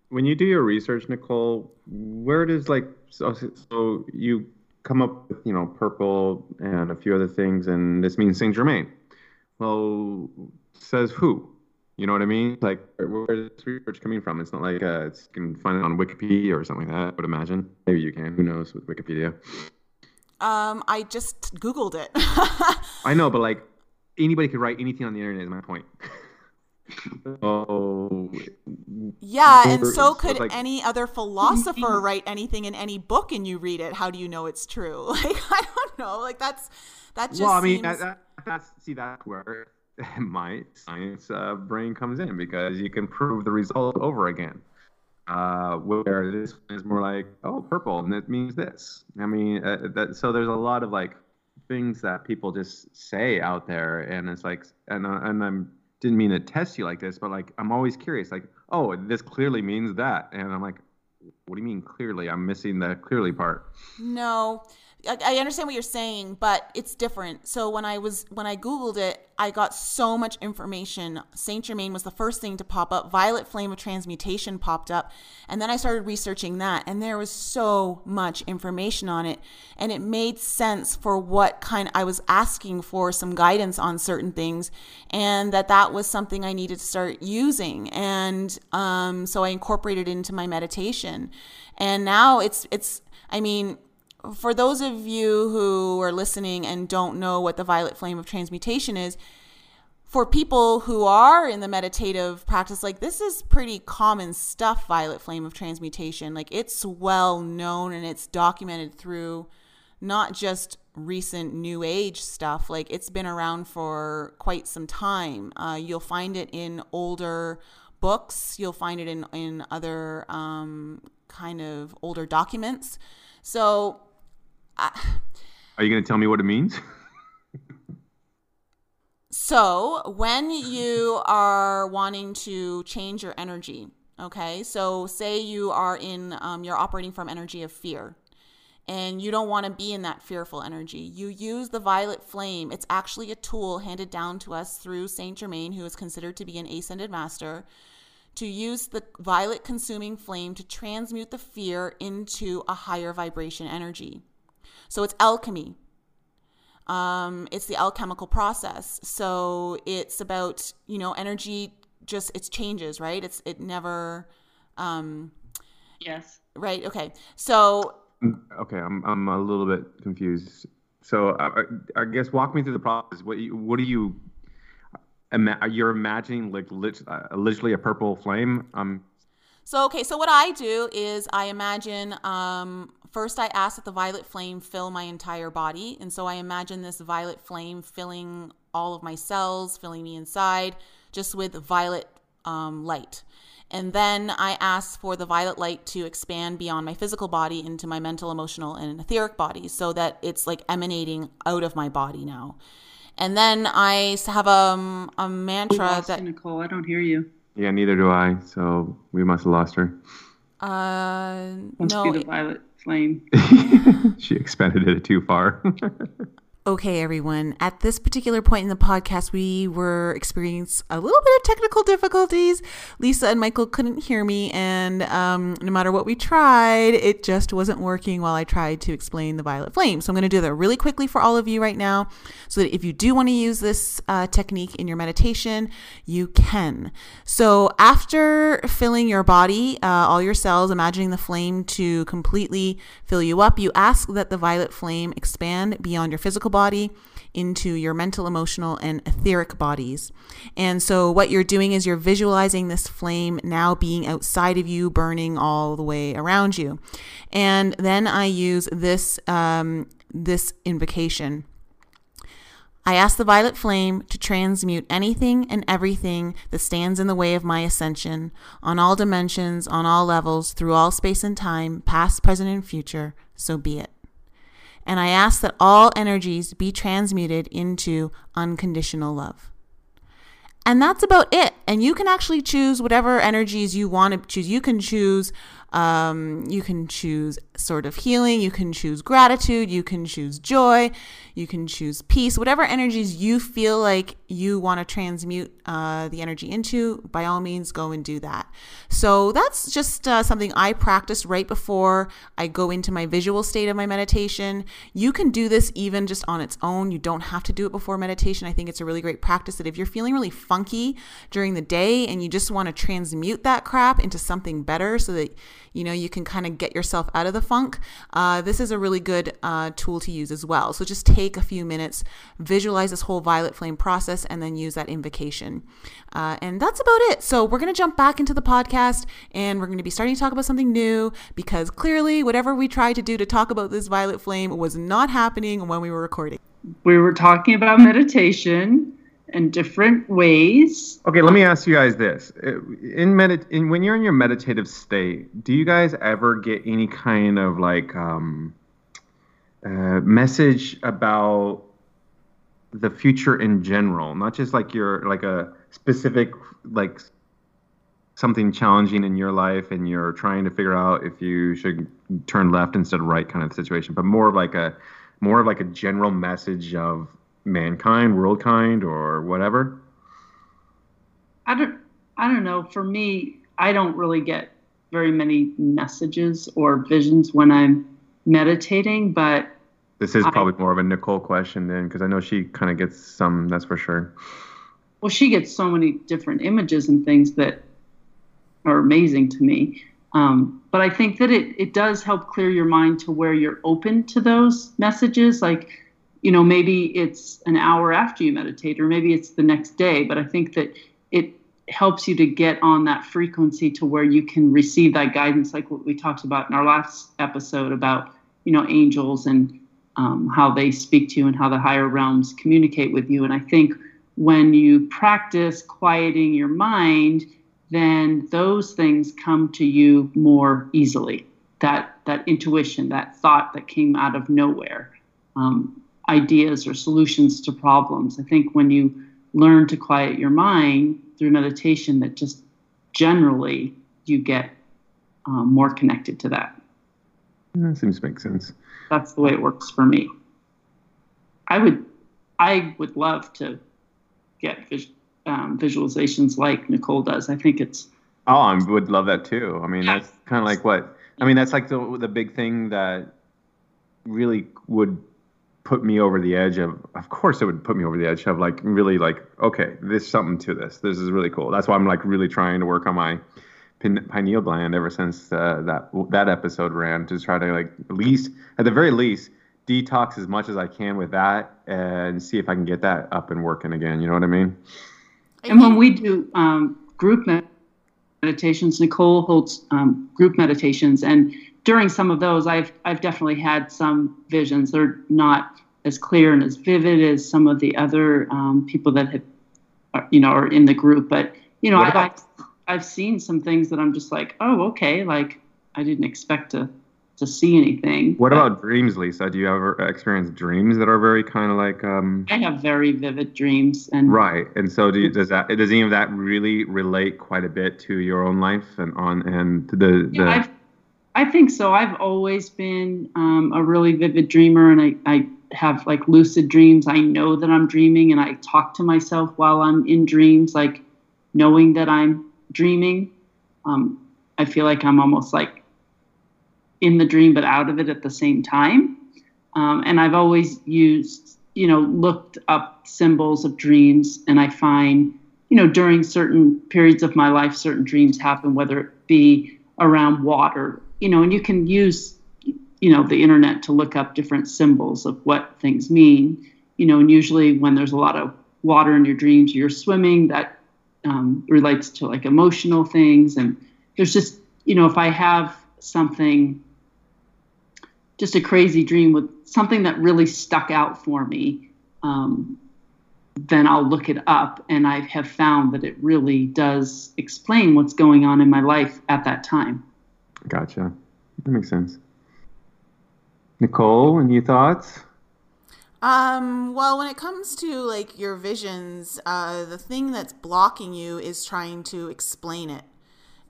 when you do your research, Nicole, where does like so, so you come up with, you know, purple and a few other things, and this means Saint Germain. Well, says who? You know what I mean? Like, where is this research coming from? It's not like uh, it's, you can find it on Wikipedia or something like that, I would imagine. Maybe you can. Who knows with Wikipedia? Um, I just Googled it. I know, but, like, anybody could write anything on the internet is my point. Oh. Yeah, and so could like, any other philosopher write anything in any book and you read it. How do you know it's true? Like, I don't know. Like, that's that just Well, I mean, seems... that, that, that's, see, that's where... my science uh, brain comes in, because you can prove the result over again. Uh, where this is more like, oh, purple, and it means this. I mean, uh, that, so there's a lot of like things that people just say out there, and it's like, and uh, and I'm didn't mean to test you like this, but like I'm always curious, like, oh, this clearly means that, and I'm like, what do you mean clearly? I'm missing the clearly part. No. I understand what you're saying, but it's different. So when I was when I Googled it, I got so much information. Saint Germain was the first thing to pop up. Violet Flame of Transmutation popped up. And then I started researching that. And there was so much information on it. And it made sense for what kind I was asking for some guidance on certain things. And that that was something I needed to start using. And um, so I incorporated it into my meditation. And now it's it's, I mean... for those of you who are listening and don't know what the violet flame of transmutation is, for people who are in the meditative practice, like this is pretty common stuff, violet flame of transmutation. Like it's well known and it's documented through not just recent new age stuff. Like it's been around for quite some time. Uh, you'll find it in older books. You'll find it in, in other um, kind of older documents. So... Are you going to tell me what it means? So when you are wanting to change your energy, okay, so say you are in, um, you're operating from energy of fear and you don't want to be in that fearful energy. You use the violet flame. It's actually a tool handed down to us through Saint Germain, who is considered to be an ascended master, to use the violet consuming flame to transmute the fear into a higher vibration energy. So it's alchemy. Um, it's the alchemical process. So it's about, you know, energy just, it changes, right? It's, it never, um, yes. Right. Okay. So, okay. I'm, I'm a little bit confused. So I, I guess walk me through the process. What, you, what do you, you're imagining like literally a purple flame? Um, So, okay, so what I do is I imagine, um, first I ask that the violet flame fill my entire body. And so I imagine this violet flame filling all of my cells, filling me inside, just with violet um, light. And then I ask for the violet light to expand beyond my physical body into my mental, emotional, and etheric body so that it's like emanating out of my body now. And then I have um, a mantra lost that... Nicole, I don't hear you. Yeah, neither do I. So we must have lost her. Uh, must no, be the violet flame. She expanded it too far. Okay, everyone. At this particular point in the podcast, we were experiencing a little bit of technical difficulties. Lisa and Michael couldn't hear me, and um, no matter what we tried, it just wasn't working while I tried to explain the violet flame. So I'm going to do that really quickly for all of you right now, so that if you do want to use this uh, technique in your meditation, you can. So after filling your body, uh, all your cells, imagining the flame to completely fill you up, you ask that the violet flame expand beyond your physical body. body into your mental, emotional, and etheric bodies. And so what you're doing is you're visualizing this flame now being outside of you, burning all the way around you. And then I use this um, this invocation. I ask the violet flame to transmute anything and everything that stands in the way of my ascension, on all dimensions, on all levels, through all space and time, past, present, and future. So be it. And I ask that all energies be transmuted into unconditional love. And that's about it. And you can actually choose whatever energies you want to choose. You can choose, um, you can choose sort of healing. You can choose gratitude. You can choose joy. You can choose peace. Whatever energies you feel like you want to transmute uh, the energy into, by all means, go and do that. So that's just uh, something I practice right before I go into my visual state of my meditation. You can do this even just on its own. You don't have to do it before meditation. I think it's a really great practice that if you're feeling really fun, funky during the day and you just want to transmute that crap into something better so that, you know, you can kind of get yourself out of the funk, uh, this is a really good uh, tool to use as well. So just take a few minutes, visualize this whole violet flame process, and then use that invocation. Uh, and that's about it. So we're going to jump back into the podcast and we're going to be starting to talk about something new, because clearly whatever we tried to do to talk about this violet flame was not happening when we were recording. We were talking about meditation in different ways. Okay, let me ask you guys this. In medit, in, when you're in your meditative state, do you guys ever get any kind of like um, uh, message about the future in general? Not just like your like a specific like something challenging in your life, and you're trying to figure out if you should turn left instead of right kind of situation, but more of like a more of like a general message of mankind, world kind, or whatever? I don't I don't know. For me, I don't really get very many messages or visions when I'm meditating, but this is probably I, more of a Nicole question then, because I know she kind of gets some, that's for sure. Well, she gets so many different images and things that are amazing to me. Um, but I think that it, it does help clear your mind to where you're open to those messages. Like, you know, maybe it's an hour after you meditate, or maybe it's the next day, but I think that it helps you to get on that frequency to where you can receive that guidance, like what we talked about in our last episode about, you know, angels and um, how they speak to you and how the higher realms communicate with you. And I think when you practice quieting your mind, then those things come to you more easily. That, that intuition, that thought that came out of nowhere. Um, ideas or solutions to problems. I think when you learn to quiet your mind through meditation, that just generally you get um, more connected to that. That seems to make sense. That's the way it works for me. I would, I would love to get vis- um, visualizations like Nicole does. I think it's... Oh, I would love that too. I mean, yeah. That's kind of like what... I mean, that's like the the big thing that really would... put me over the edge of, of course it would put me over the edge of like, really like, okay, there's something to this. This is really cool. That's why I'm like really trying to work on my pineal gland ever since uh, that, that episode ran, to try to like at least, at the very least, detox as much as I can with that and see if I can get that up and working again. You know what I mean? And when we do um, group meditations, Nicole holds um, group meditations, and during some of those, I've I've definitely had some visions. They're not as clear and as vivid as some of the other um, people that have, are, you know, are in the group. But you know, I've, I've I've seen some things that I'm just like, oh, okay, like I didn't expect to to see anything. What but, about dreams, Lisa? Do you ever experience dreams that are very kind of like? Um, I have very vivid dreams, and right. And so, do you, does that? Does any of that really relate quite a bit to your own life and on and to the? Yeah, the... I've, I think so. I've always been um, a really vivid dreamer, and I, I have like lucid dreams. I know that I'm dreaming, and I talk to myself while I'm in dreams, like knowing that I'm dreaming. Um, I feel like I'm almost like in the dream, but out of it at the same time. Um, and I've always used, you know, looked up symbols of dreams. And I find, you know, during certain periods of my life, certain dreams happen, whether it be around water, you know, and you can use, you know, the internet to look up different symbols of what things mean, you know, and usually when there's a lot of water in your dreams, you're swimming, that Um, relates to like emotional things. And there's just, you know, if I have something, just a crazy dream with something that really stuck out for me, um, then I'll look it up. And I have found that it really does explain what's going on in my life at that time. Gotcha. That makes sense. Nicole, any thoughts? Um, well, when it comes to like your visions, uh, the thing that's blocking you is trying to explain it,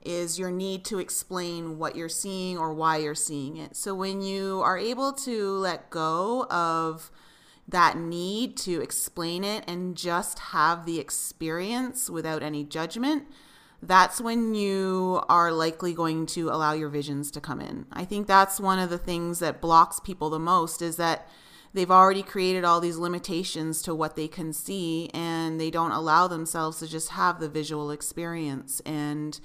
is your need to explain what you're seeing or why you're seeing it. So when you are able to let go of that need to explain it and just have the experience without any judgment, that's when you are likely going to allow your visions to come in. I think that's one of the things that blocks people the most, is that they've already created all these limitations to what they can see, and they don't allow themselves to just have the visual experience, and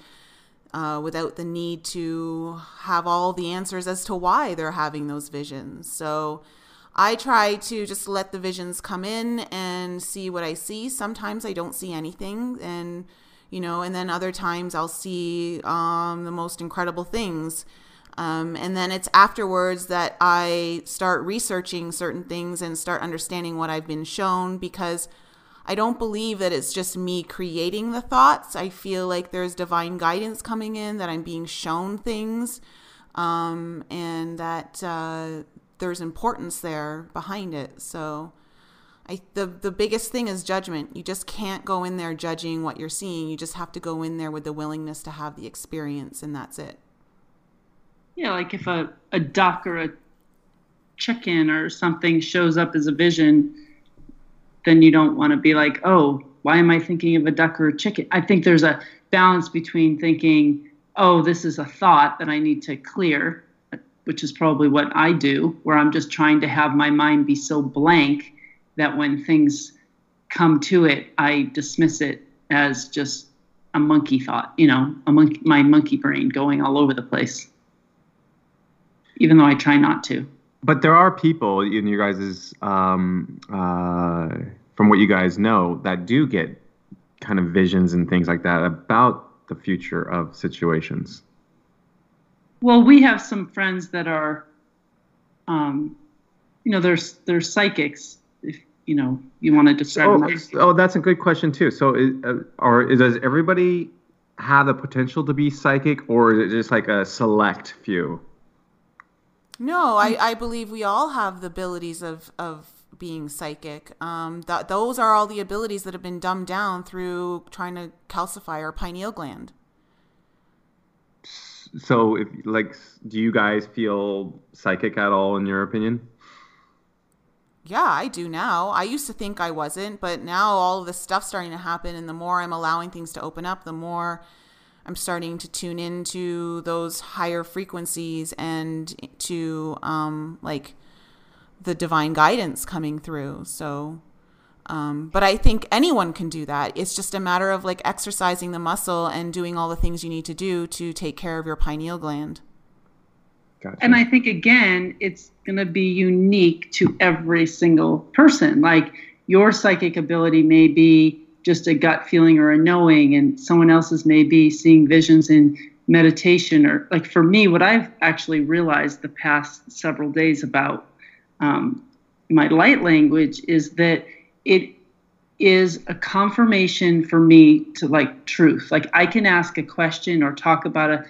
uh, without the need to have all the answers as to why they're having those visions. So I try to just let the visions come in and see what I see. Sometimes I don't see anything, and you know, and then other times I'll see um, the most incredible things. Um, and then it's afterwards that I start researching certain things and start understanding what I've been shown, because I don't believe that it's just me creating the thoughts. I feel like there's divine guidance coming in, that I'm being shown things, um, and that uh, there's importance there behind it. So I, the, the biggest thing is judgment. You just can't go in there judging what you're seeing. You just have to go in there with the willingness to have the experience, and that's it. Yeah, like if a, a duck or a chicken or something shows up as a vision, then you don't want to be like, oh, why am I thinking of a duck or a chicken? I think there's a balance between thinking, oh, this is a thought that I need to clear, which is probably what I do, where I'm just trying to have my mind be so blank that when things come to it, I dismiss it as just a monkey thought, you know, a monkey, my monkey brain going all over the place. Even though I try not to. But there are people in your guys' um, uh, from what you guys know, that do get kind of visions and things like that about the future of situations. Well, we have some friends that are, um, you know, they're, they're psychics, if you know, you want to describe oh, them. Oh, that's a good question too. So is, uh, are, is, does everybody have the potential to be psychic, or is it just like a select few? No, I, I believe we all have the abilities of, of being psychic. Um, th- those are all the abilities that have been dumbed down through trying to calcify our pineal gland. So, if like, do you guys feel psychic at all, in your opinion? Yeah, I do now. I used to think I wasn't, but now all of this stuff's starting to happen, and the more I'm allowing things to open up, the more I'm starting to tune into those higher frequencies and to um, like the divine guidance coming through. So, um, but I think anyone can do that. It's just a matter of like exercising the muscle and doing all the things you need to do to take care of your pineal gland. Gotcha. And I think, again, it's going to be unique to every single person. Like your psychic ability may be just a gut feeling or a knowing, and someone else's may be seeing visions in meditation. Or like for me, what I've actually realized the past several days about um, my light language is that it is a confirmation for me to like truth. Like I can ask a question or talk about a,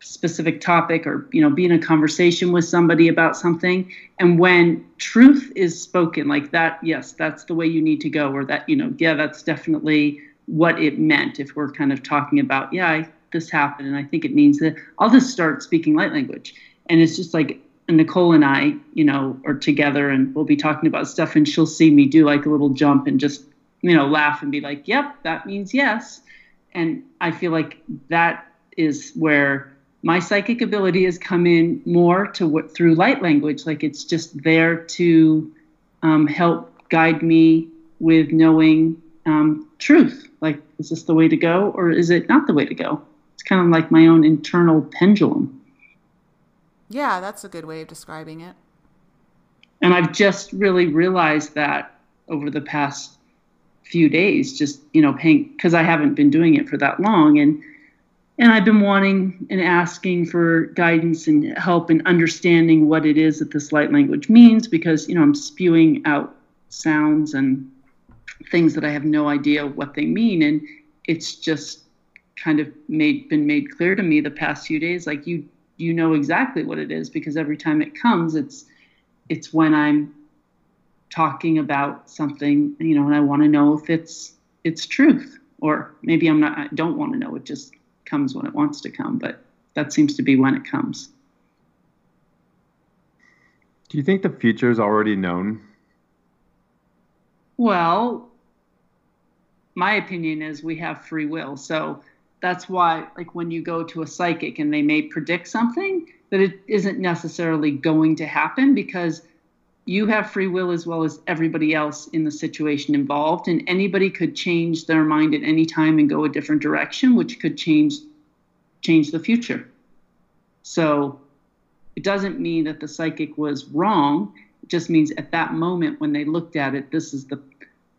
specific topic, or, you know, be in a conversation with somebody about something. And when truth is spoken like that, yes, that's the way you need to go, or that, you know, yeah, that's definitely what it meant. If we're kind of talking about, yeah, I, this happened, and I think it means that, I'll just start speaking light language. And it's just like, Nicole and I, you know, are together, and we'll be talking about stuff, and she'll see me do like a little jump and just, you know, laugh and be like, yep, that means yes. And I feel like that is where my psychic ability has come in more to what through light language. Like, it's just there to um, help guide me with knowing um, truth. Like, is this the way to go, or is it not the way to go? It's kind of like my own internal pendulum. Yeah, that's a good way of describing it. And I've just really realized that over the past few days, just, you know, paying, because I haven't been doing it for that long. And and I've been wanting and asking for guidance and help in understanding what it is that this light language means, because, you know, I'm spewing out sounds and things that I have no idea what they mean. And it's just kind of made been made clear to me the past few days, like, you you know exactly what it is, because every time it comes, it's it's when I'm talking about something, you know, and I want to know if it's it's truth, or maybe I'm not, I don't want to know, it just comes when it wants to come, but that seems to be when it comes. Do you think the future is already known? Well, my opinion is we have free will. So that's why, like, when you go to a psychic and they may predict something, that it isn't necessarily going to happen, because you have free will as well as everybody else in the situation involved, and anybody could change their mind at any time and go a different direction, which could change change the future. So it doesn't mean that the psychic was wrong. It just means at that moment when they looked at it, this is the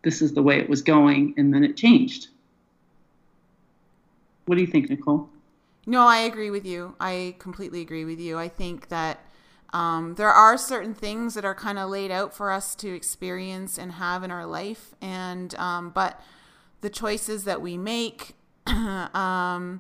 this is the way it was going, and then it changed. What do you think, Nicole? No, I agree with you. I completely agree with you. I think that Um, there are certain things that are kind of laid out for us to experience and have in our life. And, um, but the choices that we make, um,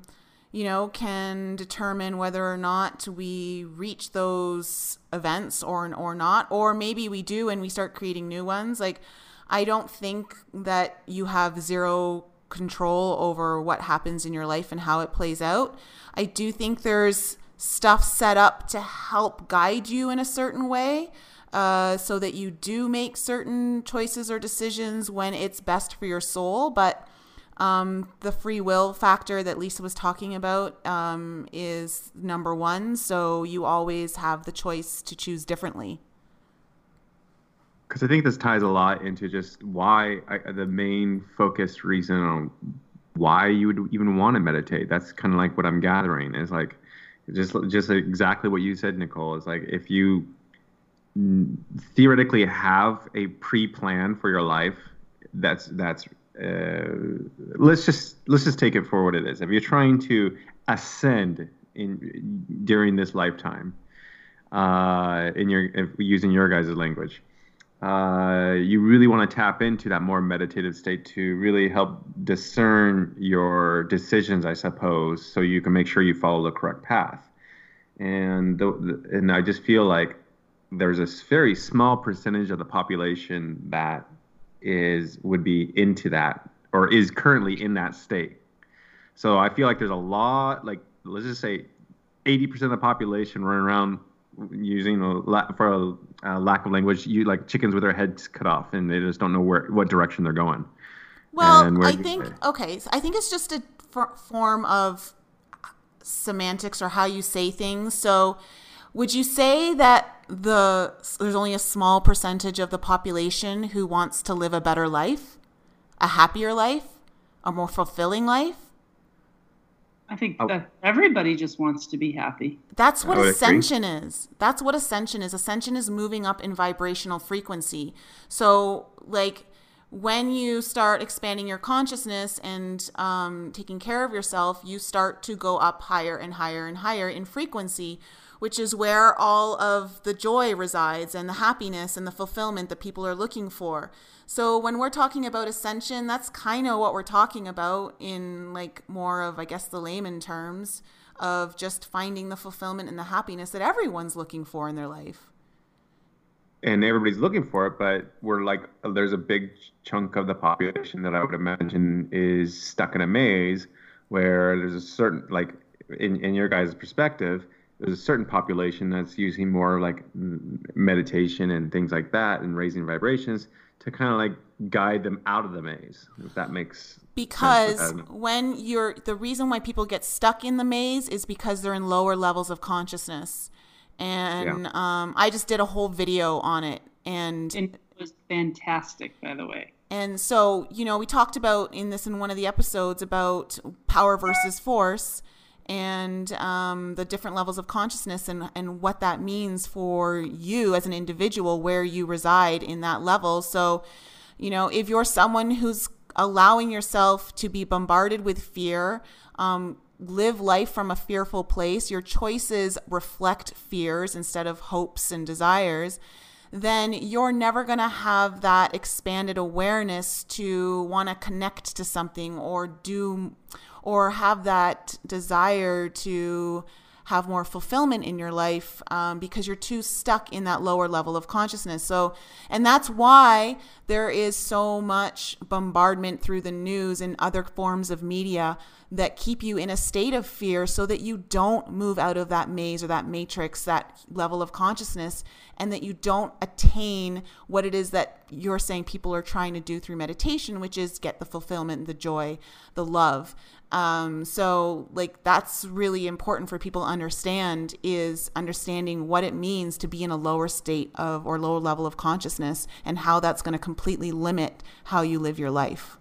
you know, can determine whether or not we reach those events or, or not, or maybe we do and we start creating new ones. Like, I don't think that you have zero control over what happens in your life and how it plays out. I do think there's stuff set up to help guide you in a certain way, uh, so that you do make certain choices or decisions when it's best for your soul. But um, the free will factor that Lisa was talking about um, is number one. So you always have the choice to choose differently. Because I think this ties a lot into just why I, the main focus reason on why you would even want to meditate. That's kind of like what I'm gathering is like, Just just exactly what you said, Nicole, is like if you theoretically have a pre-plan for your life, that's that's uh, let's just let's just take it for what it is. If you're trying to ascend in during this lifetime, uh, in your if, using your guys' language, uh, you really want to tap into that more meditative state to really help discern your decisions, I suppose, so you can make sure you follow the correct path. And the, the, and I just feel like there's a very small percentage of the population that is would be into that or is currently in that state. So I feel like there's a lot, like let's just say eighty percent of the population running around using a, for a, a lack of language, you like chickens with their heads cut off, and they just don't know where what direction they're going. Well, I think okay, so I think it's just a f- form of semantics or how you say things. So, would you say that the there's only a small percentage of the population who wants to live a better life, a happier life, a more fulfilling life? I think that everybody just wants to be happy. That's what ascension agree. is. That's what ascension is. Ascension is moving up in vibrational frequency. So, like, when you start expanding your consciousness and um, taking care of yourself, you start to go up higher and higher and higher in frequency, which is where all of the joy resides and the happiness and the fulfillment that people are looking for. So when we're talking about ascension, that's kind of what we're talking about in like more of, I guess, the layman terms of just finding the fulfillment and the happiness that everyone's looking for in their life. And everybody's looking for it, but we're like, there's a big chunk of the population that I would imagine is stuck in a maze where there's a certain, like, in, in your guys' perspective, there's a certain population that's using more like meditation and things like that and raising vibrations to kind of like guide them out of the maze, if that makes because sense. Because when you're, the reason why people get stuck in the maze is because they're in lower levels of consciousness. And yeah. um, I just did a whole video on it. And, and it was fantastic, by the way. And so, you know, we talked about in this in one of the episodes about power versus force and um, the different levels of consciousness and, and what that means for you as an individual, where you reside in that level. So, you know, if you're someone who's allowing yourself to be bombarded with fear, um, live life from a fearful place, your choices reflect fears instead of hopes and desires, then you're never going to have that expanded awareness to want to connect to something or do or have that desire to have more fulfillment in your life um, because you're too stuck in that lower level of consciousness. So, and that's why there is so much bombardment through the news and other forms of media that keep you in a state of fear so that you don't move out of that maze or that matrix, that level of consciousness, and that you don't attain what it is that you're saying people are trying to do through meditation, which is get the fulfillment, the joy, the love. Um, so like that's really important for people to understand, is understanding what it means to be in a lower state of or lower level of consciousness and how that's going to completely limit how you live your life.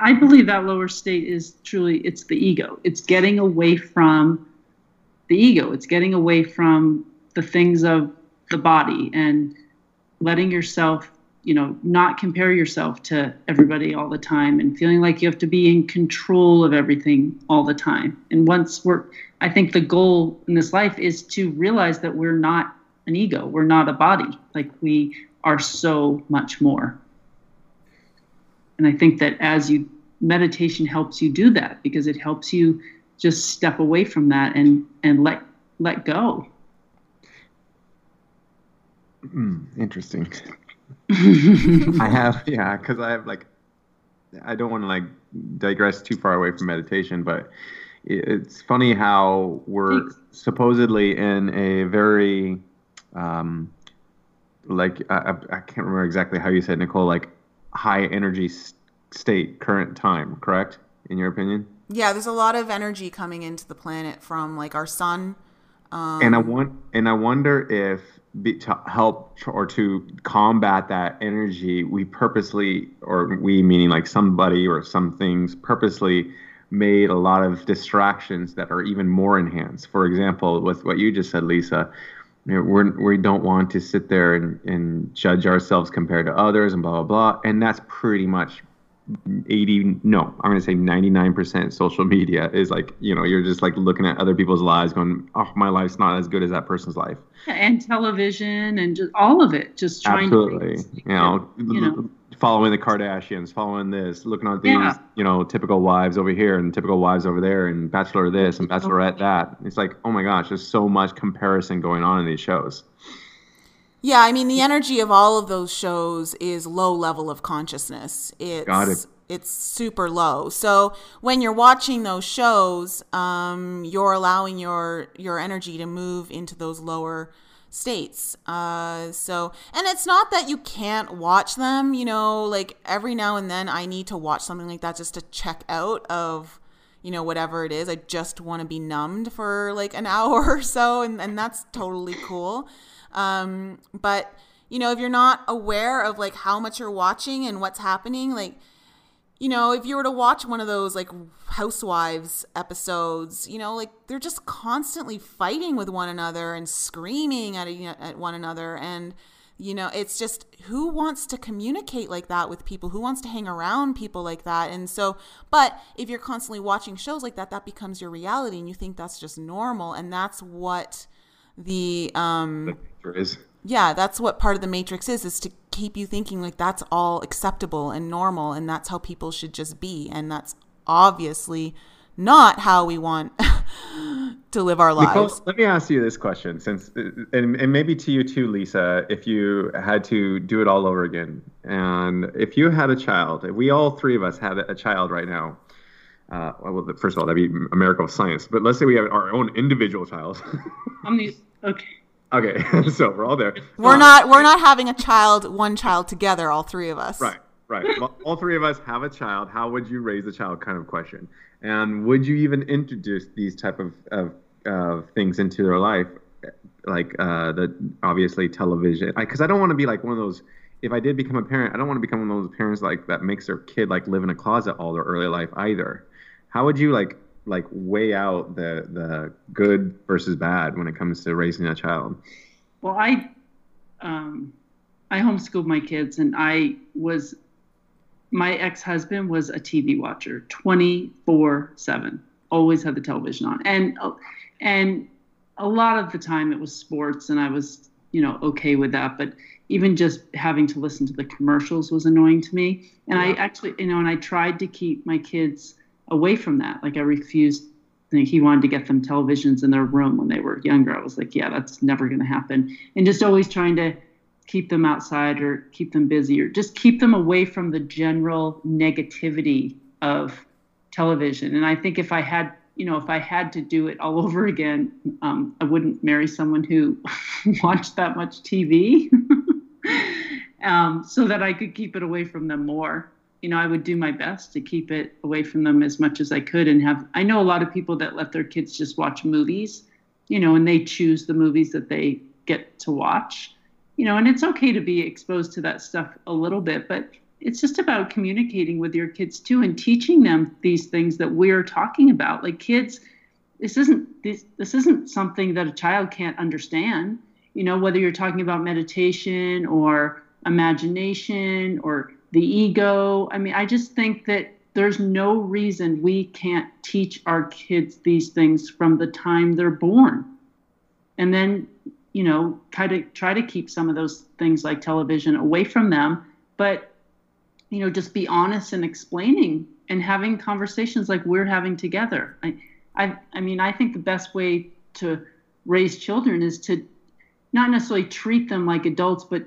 I believe that lower state is truly, it's the ego. It's getting away from the ego. It's getting away from the things of the body and letting yourself, you know, not compare yourself to everybody all the time and feeling like you have to be in control of everything all the time. And once we're, I think the goal in this life is to realize that we're not an ego. We're not a body. Like we are so much more. And I think that as you, meditation helps you do that because it helps you just step away from that and, and let, let go. Mm, interesting. I have, yeah, because I have like, I don't want to like digress too far away from meditation, but it's funny how we're Thanks. supposedly in a very, um, like, I, I can't remember exactly how you said, Nicole, like, high energy state current time, correct? In your opinion? Yeah, there's a lot of energy coming into the planet from like our sun. Um, and I want, and I wonder if be, to help or to combat that energy, we purposely, or we meaning like somebody or some things, purposely made a lot of distractions that are even more enhanced. For example, with what you just said, Lisa, We're, we don't want to sit there and, and judge ourselves compared to others and blah, blah, blah. And that's pretty much eighty, no, I'm going to say ninety-nine percent social media is like, you know, you're just like looking at other people's lives going, oh, my life's not as good as that person's life. And television and just all of it, just trying Absolutely. to. Absolutely. You know, you know, following the Kardashians, following this, looking at these, yeah. you know, typical wives over here and typical wives over there and bachelor this and bachelorette that. It's like, oh my gosh, there's so much comparison going on in these shows. Yeah, I mean, the energy of all of those shows is low level of consciousness. It's, Got it. It's super low. So when you're watching those shows, um, you're allowing your, your energy to move into those lower states. Uh, so, and it's not that you can't watch them, you know, like every now and then I need to watch something like that just to check out of, you know, whatever it is. I just want to be numbed for like an hour or so. And, and that's totally cool. Um, but you know, if you're not aware of like how much you're watching and what's happening, like, you know, if you were to watch one of those like Housewives episodes, you know, like they're just constantly fighting with one another and screaming at, you know, at one another. And You know, it's just, who wants to communicate like that with people? Who wants to hang around people like that? And so, but if you're constantly watching shows like that, that becomes your reality, and you think that's just normal. And that's what the, um, the is. Yeah, that's what part of the matrix is, is to keep you thinking like that's all acceptable and normal, and that's how people should just be. And that's obviously not how we want to live our lives. Nicole, let me ask you this question, since, and, and maybe to you too, Lisa, if you had to do it all over again, and if you had a child, if we all three of us had a child right now, uh, well, first of all, that'd be a miracle of science, but let's say we have our own individual child. I'm these, okay. Okay, so we're all there. We're um, not, we're not having a child, one child together, all three of us. Right, right. All three of us have a child. How would you raise a child kind of question? And would you even introduce these type of, of, of things into their life, like uh, the obviously television? Because I, I don't want to be like one of those. If I did become a parent, I don't want to become one of those parents like that makes their kid like live in a closet all their early life either. How would you like like weigh out the the good versus bad when it comes to raising a child? Well, I um, I homeschooled my kids, and I was. My ex-husband was a T V watcher, twenty-four seven, always had the television on. And and a lot of the time it was sports, and I was, you know, okay with that. But even just having to listen to the commercials was annoying to me. And yeah. I actually, you know, and I tried to keep my kids away from that. Like I refused. He wanted to get them televisions in their room when they were younger. I was like, yeah, that's never going to happen. And just always trying to keep them outside or keep them busy or just keep them away from the general negativity of television. And I think if I had, you know, if I had to do it all over again, um, I wouldn't marry someone who watched that much T V um, so that I could keep it away from them more. You know, I would do my best to keep it away from them as much as I could and have, I know a lot of people that let their kids just watch movies, you know, and they choose the movies that they get to watch. You know, and it's okay to be exposed to that stuff a little bit, but it's just about communicating with your kids too and teaching them these things that we're talking about. Like kids, this isn't this, this isn't something that a child can't understand. You know, whether you're talking about meditation or imagination or the ego. I mean, I just think that there's no reason we can't teach our kids these things from the time they're born. And then you know, try to try to keep some of those things like television away from them, but, you know, just be honest in explaining and having conversations like we're having together. I, I, I mean, I think the best way to raise children is to not necessarily treat them like adults, but,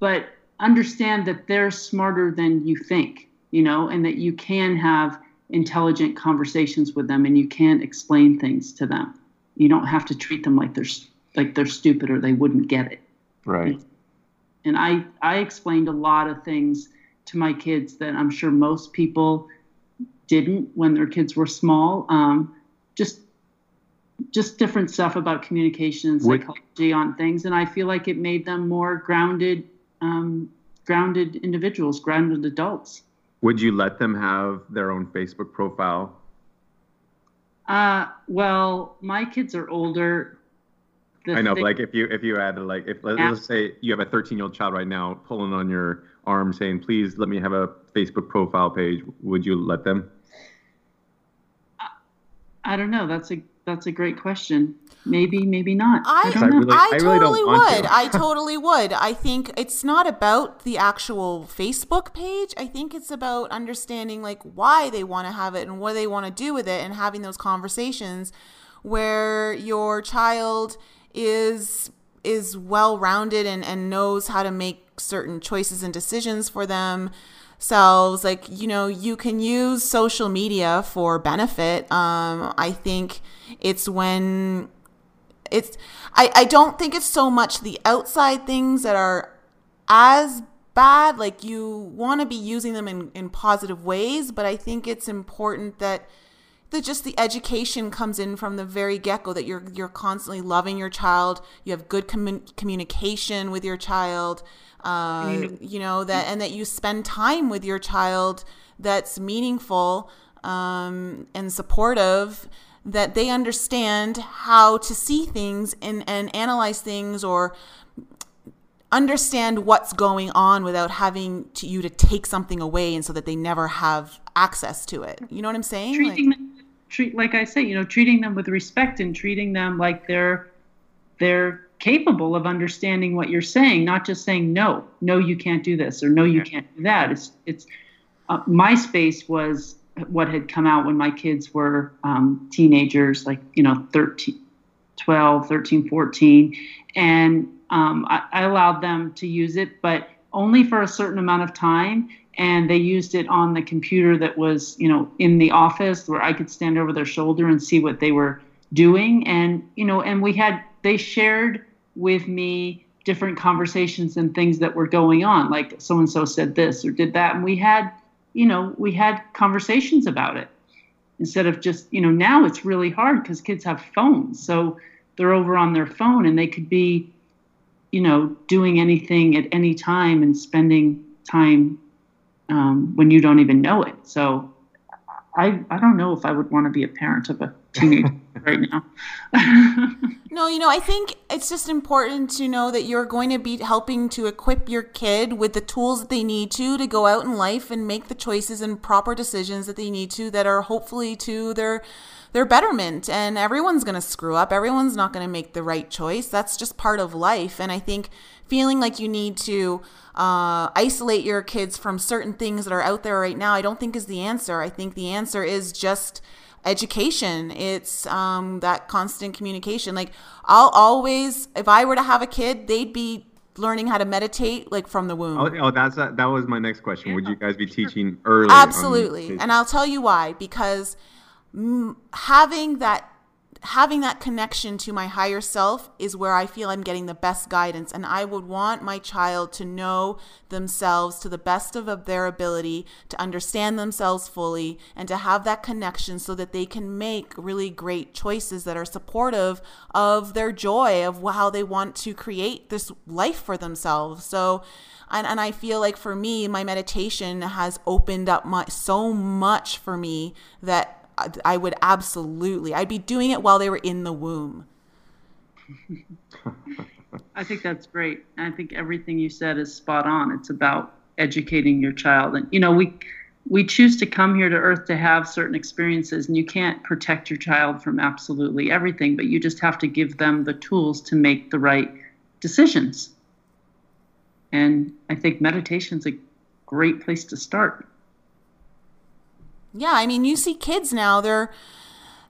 but understand that they're smarter than you think, you know, and that you can have intelligent conversations with them and you can explain things to them. You don't have to treat them like they're like they're stupid or they wouldn't get it. Right. And I, I explained a lot of things to my kids that I'm sure most people didn't when their kids were small. Um, just, just different stuff about communication and psychology on things. And I feel like it made them more grounded, um, grounded individuals, grounded adults. Would you let them have their own Facebook profile? Uh, well, my kids are older. The I know, thing, but like if you if you added like if let's, yeah. let's say you have a thirteen year old child right now pulling on your arm saying, "Please let me have a Facebook profile page," would you let them? I, I don't know. That's a that's a great question. Maybe maybe not. I I, really, I, I totally really would. To. I totally would. I think it's not about the actual Facebook page. I think it's about understanding like why they want to have it and what they want to do with it, and having those conversations where your child is is well-rounded and, and knows how to make certain choices and decisions for themselves. Like, you know, you can use social media for benefit. Um, I think it's when it's I, I don't think it's so much the outside things that are as bad. Like you want to be using them in, in positive ways, but I think it's important that that just the education comes in from the very get-go, that you're you're constantly loving your child, you have good commun- communication with your child, uh, you know, that and that you spend time with your child that's meaningful um, and supportive, that they understand how to see things and, and analyze things or understand what's going on without having to you to take something away, and so that they never have access to it. You know what I'm saying? Treating like, them, treat, like I say, you know, treating them with respect and treating them like they're they're capable of understanding what you're saying, not just saying no, no, you can't do this, or no, you can't do that. It's it's uh, MySpace was what had come out when my kids were um, teenagers, like, you know, thirteen, twelve, thirteen, fourteen. And um, I, I allowed them to use it, but only for a certain amount of time. And they used it on the computer that was, you know, in the office, where I could stand over their shoulder and see what they were doing. And, you know, and we had, they shared with me different conversations and things that were going on. Like so-and-so said this or did that. And we had, you know, we had conversations about it, instead of just, you know, now it's really hard because kids have phones. So they're over on their phone, and they could be, you know, doing anything at any time and spending time um, when you don't even know it. So I, I don't know if I would want to be a parent of a teenager right now. No, you know, I think it's just important to know that you're going to be helping to equip your kid with the tools that they need to, to go out in life and make the choices and proper decisions that they need to, that are hopefully to their, their betterment. And everyone's going to screw up. Everyone's not going to make the right choice. That's just part of life. And I think feeling like you need to uh, isolate your kids from certain things that are out there right now, I don't think is the answer. I think the answer is just education. It's um, that constant communication. Like, I'll always, if I were to have a kid, they'd be learning how to meditate, like, from the womb. Oh, oh that's a, that was my next question. Yeah. Would you guys be teaching early? Absolutely. And I'll tell you why. Because having that having that connection to my higher self is where I feel I'm getting the best guidance. And I would want my child to know themselves to the best of their ability, to understand themselves fully, and to have that connection so that they can make really great choices that are supportive of their joy, of how they want to create this life for themselves. So, and, and I feel like for me, my meditation has opened up my, so much for me that I would absolutely, I'd be doing it while they were in the womb. I think that's great. I think everything you said is spot on. It's about educating your child. And, you know, we, we choose to come here to earth to have certain experiences, and you can't protect your child from absolutely everything, but you just have to give them the tools to make the right decisions. And I think meditation's a great place to start. Yeah, I mean, you see kids now, they're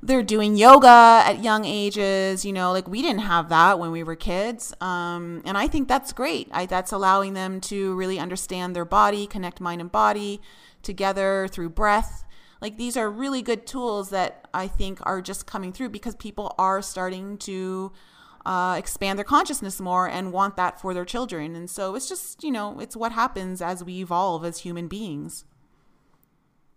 they're doing yoga at young ages, you know, like we didn't have that when we were kids. Um, and I think that's great. I, that's allowing them to really understand their body, connect mind and body together through breath. Like, these are really good tools that I think are just coming through because people are starting to uh, expand their consciousness more and want that for their children. And so it's just, you know, it's what happens as we evolve as human beings.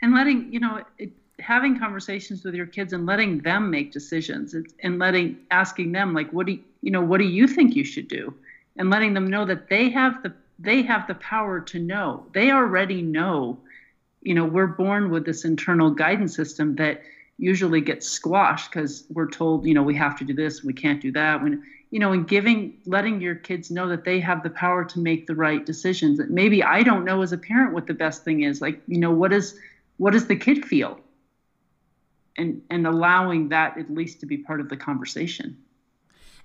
And letting, you know, it, having conversations with your kids and letting them make decisions, it's, and letting, asking them, like, what do you, you know, what do you think you should do? And letting them know that they have the, they have the power to know. They already know, you know, we're born with this internal guidance system that usually gets squashed because we're told, you know, we have to do this, we can't do that. When, you know, and giving, letting your kids know that they have the power to make the right decisions. That maybe I don't know as a parent what the best thing is. Like, you know, what is, what does the kid feel? And and allowing that at least to be part of the conversation.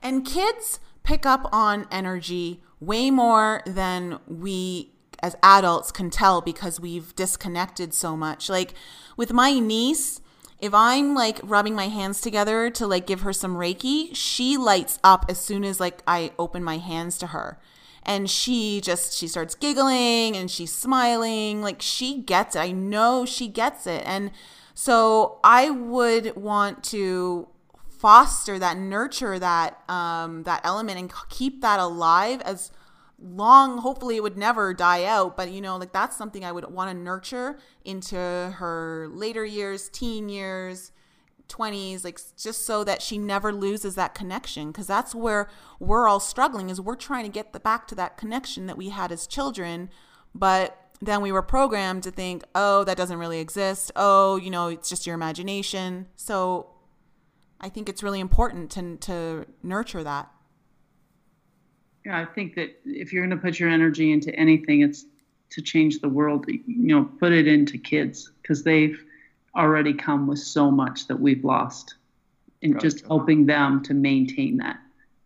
And kids pick up on energy way more than we as adults can tell because we've disconnected so much. Like with my niece, if I'm like rubbing my hands together to like give her some Reiki, she lights up as soon as like I open my hands to her. And she just, she starts giggling and she's smiling. Like, she gets it. I know she gets it. And so I would want to foster that, nurture that, um, that element and keep that alive as long. Hopefully it would never die out. But, you know, like that's something I would want to nurture into her later years, teen years, twenties, like just so that she never loses that connection, because that's where we're all struggling, is we're trying to get the, back to that connection that we had as children, but then we were programmed to think, oh, that doesn't really exist, oh, you know, it's just your imagination. So I think it's really important to to nurture that. Yeah, I think that if you're going to put your energy into anything, it's to change the world. You know, put it into kids, because they've already come with so much that we've lost, and gotcha. Just helping them to maintain that,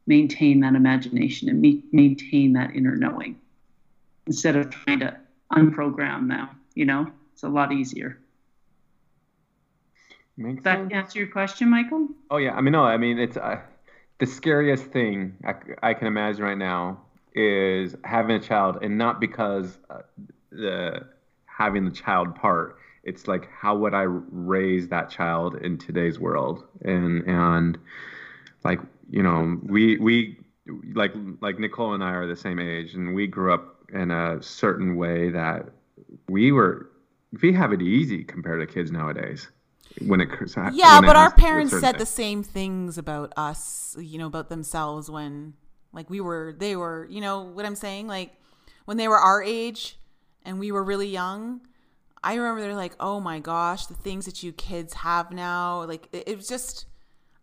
maintain that imagination and me- maintain that inner knowing instead of trying to unprogram them. You know, it's a lot easier. Makes Does that sense. Answer your question, Michael? Oh yeah, I mean, no, I mean, it's uh, the scariest thing I, I can imagine right now is having a child, and not because uh, the having the child part. It's like, how would I raise that child in today's world? And and like, you know, we we like like Nicole and I are the same age, and we grew up in a certain way that we were we have it easy compared to kids nowadays. When it yeah, when but it our parents said thing. The same things about us, you know, about themselves when, like, we were, they were, you know what I'm saying? Like, when they were our age and we were really young, I remember they're like, oh my gosh, the things that you kids have now. Like, it, it was just,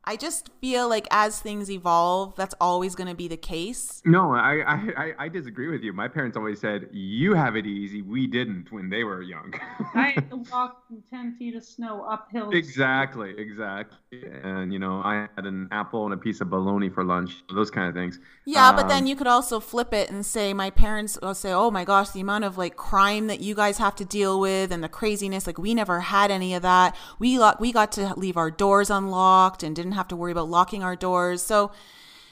I just feel like as things evolve, that's always going to be the case. No, I, I I disagree with you. My parents always said, you have it easy. We didn't when they were young. I had to walk ten feet of snow uphill. Exactly, exactly. And, you know, I had an apple and a piece of bologna for lunch, those kind of things. Yeah, um, but then you could also flip it and say, my parents will say, oh my gosh, the amount of, like, crime that you guys have to deal with and the craziness. Like, we never had any of that. We got, we got to leave our doors unlocked and didn't have to worry about locking our doors. So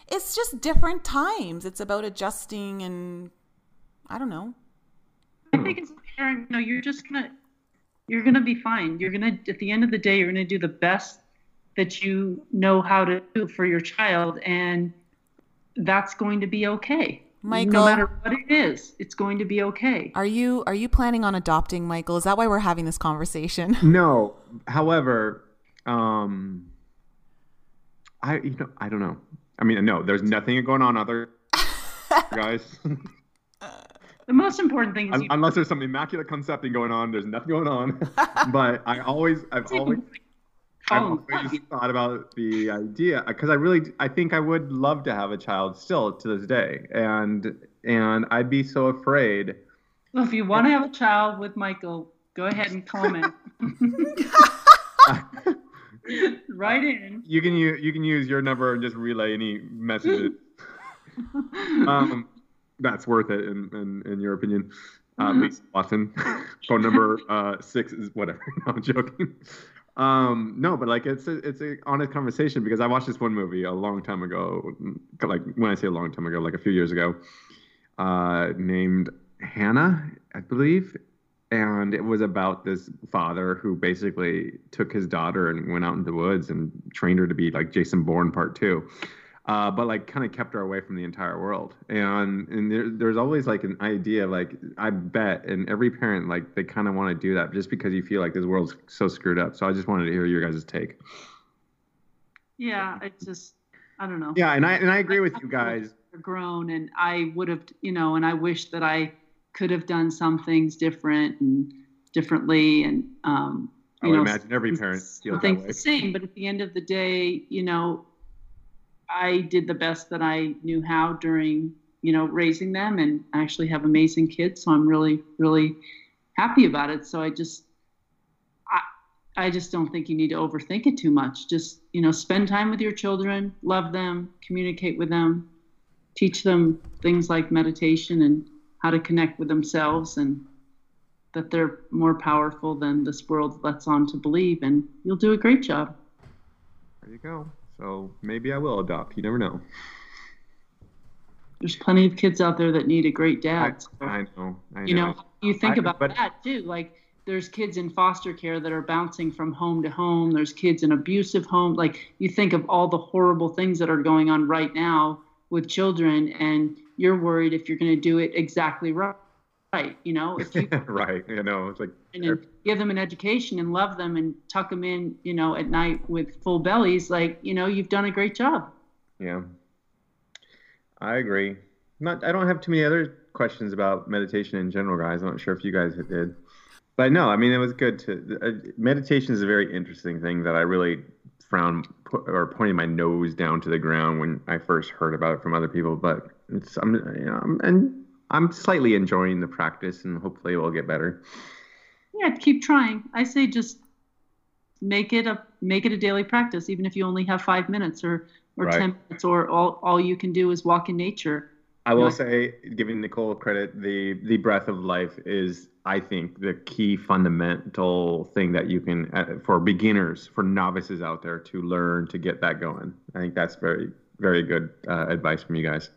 it's just different times. It's about adjusting, and I don't know. I think as a parent, no, you're just gonna you're gonna be fine. You're gonna at the end of the day, you're gonna do the best that you know how to do for your child, and that's going to be okay. Michael, no matter what it is, it's going to be okay. Are you are you planning on adopting, Michael? Is that why we're having this conversation? No. However, um I you know I don't know. I mean, no, there's nothing going on other guys. The most important thing is, you- unless there's some immaculate concepting going on, there's nothing going on. But I always I've always I've always thought about the idea, because I really I think I would love to have a child still to this day, and and I'd be so afraid. Well, if you want to have a child with Michael, go ahead and comment. Right in. You can use you can use your number and just relay any messages. um, that's worth it in in, in your opinion, uh, Lisa Watson. Phone number uh, six is whatever. No, I'm joking. Um, no, but like it's a, it's an honest conversation, because I watched this one movie a long time ago. Like, when I say a long time ago, like a few years ago, uh, named Hannah, I believe. And it was about this father who basically took his daughter and went out in the woods and trained her to be like Jason Bourne Part Two, uh, but like kind of kept her away from the entire world. And and there, there's always like an idea, like I bet, and every parent, like they kind of want to do that just because you feel like this world's so screwed up. So I just wanted to hear your guys' take. Yeah, it's just I don't know. Yeah, and I and I agree I, with you guys. Grown, and I would have, you know, and I wish that I could have done some things different and differently. And, um, you I would know, imagine every parent feels that way. The same, but at the end of the day, you know, I did the best that I knew how during, you know, raising them, and actually have amazing kids. So I'm really, really happy about it. So I just, I, I just don't think you need to overthink it too much. Just, you know, spend time with your children, love them, communicate with them, teach them things like meditation and how to connect with themselves, and that they're more powerful than this world lets on to believe, and you'll do a great job. There you go. So maybe I will adopt. You never know. There's plenty of kids out there that need a great dad. So, I, I know. I you know, know you think I, about but, that too. Like, there's kids in foster care that are bouncing from home to home. There's kids in abusive homes. Like, you think of all the horrible things that are going on right now with children, and you're worried if you're going to do it exactly right, right? You know, if you, right? You know, it's like, and give them an education and love them and tuck them in, you know, at night with full bellies. Like, you know, you've done a great job. Yeah, I agree. Not, I don't have too many other questions about meditation in general, guys. I'm not sure if you guys did, but no, I mean, it was good to. Uh, meditation is a very interesting thing that I really frown or pointing my nose down to the ground when I first heard about it from other people, but it's, I'm, you know, I'm, and I'm slightly enjoying the practice, and hopefully it will get better. Yeah, keep trying. I say just make it a make it a daily practice, even if you only have five minutes or or right. ten minutes, or all all you can do is walk in nature. I will say, giving Nicole credit, the, the breath of life is, I think, the key fundamental thing that you can, uh, for beginners, for novices out there, to learn to get that going. I think that's very, very good uh, advice from you guys.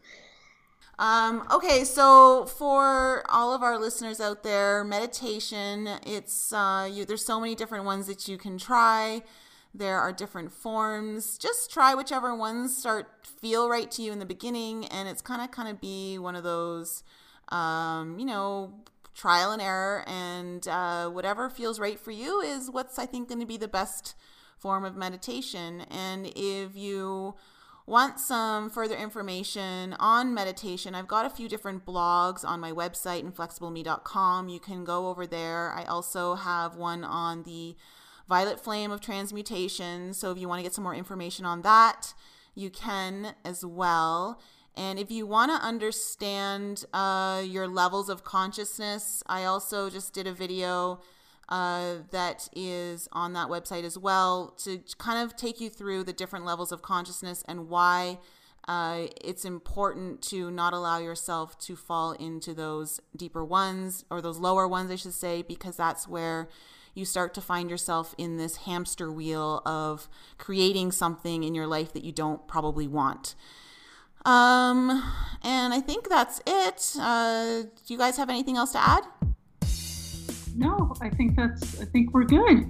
Um, okay, so for all of our listeners out there, meditation, it's uh, you, there's so many different ones that you can try. There are different forms. Just try whichever ones start feel right to you in the beginning, and it's kind of kind of be one of those, um, you know, trial and error, and uh, whatever feels right for you is what's, I think, going to be the best form of meditation. And if you want some further information on meditation, I've got a few different blogs on my website, inflexible me dot com. You can go over there. I also have one on the Violet Flame of Transmutation. So if you want to get some more information on that, you can as well. And if you want to understand uh, your levels of consciousness, I also just did a video uh, that is on that website as well, to kind of take you through the different levels of consciousness and why uh, it's important to not allow yourself to fall into those deeper ones, or those lower ones, I should say, because that's where you start to find yourself in this hamster wheel of creating something in your life that you don't probably want. Um, and I think that's it. Uh, do you guys have anything else to add? No, I think that's, I think we're good.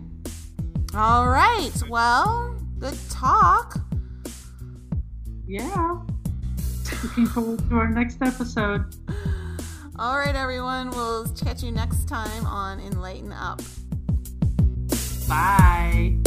All right. Well, good talk. Yeah. Looking forward to our next episode. All right, everyone. We'll catch you next time on Enlighten Up. Bye.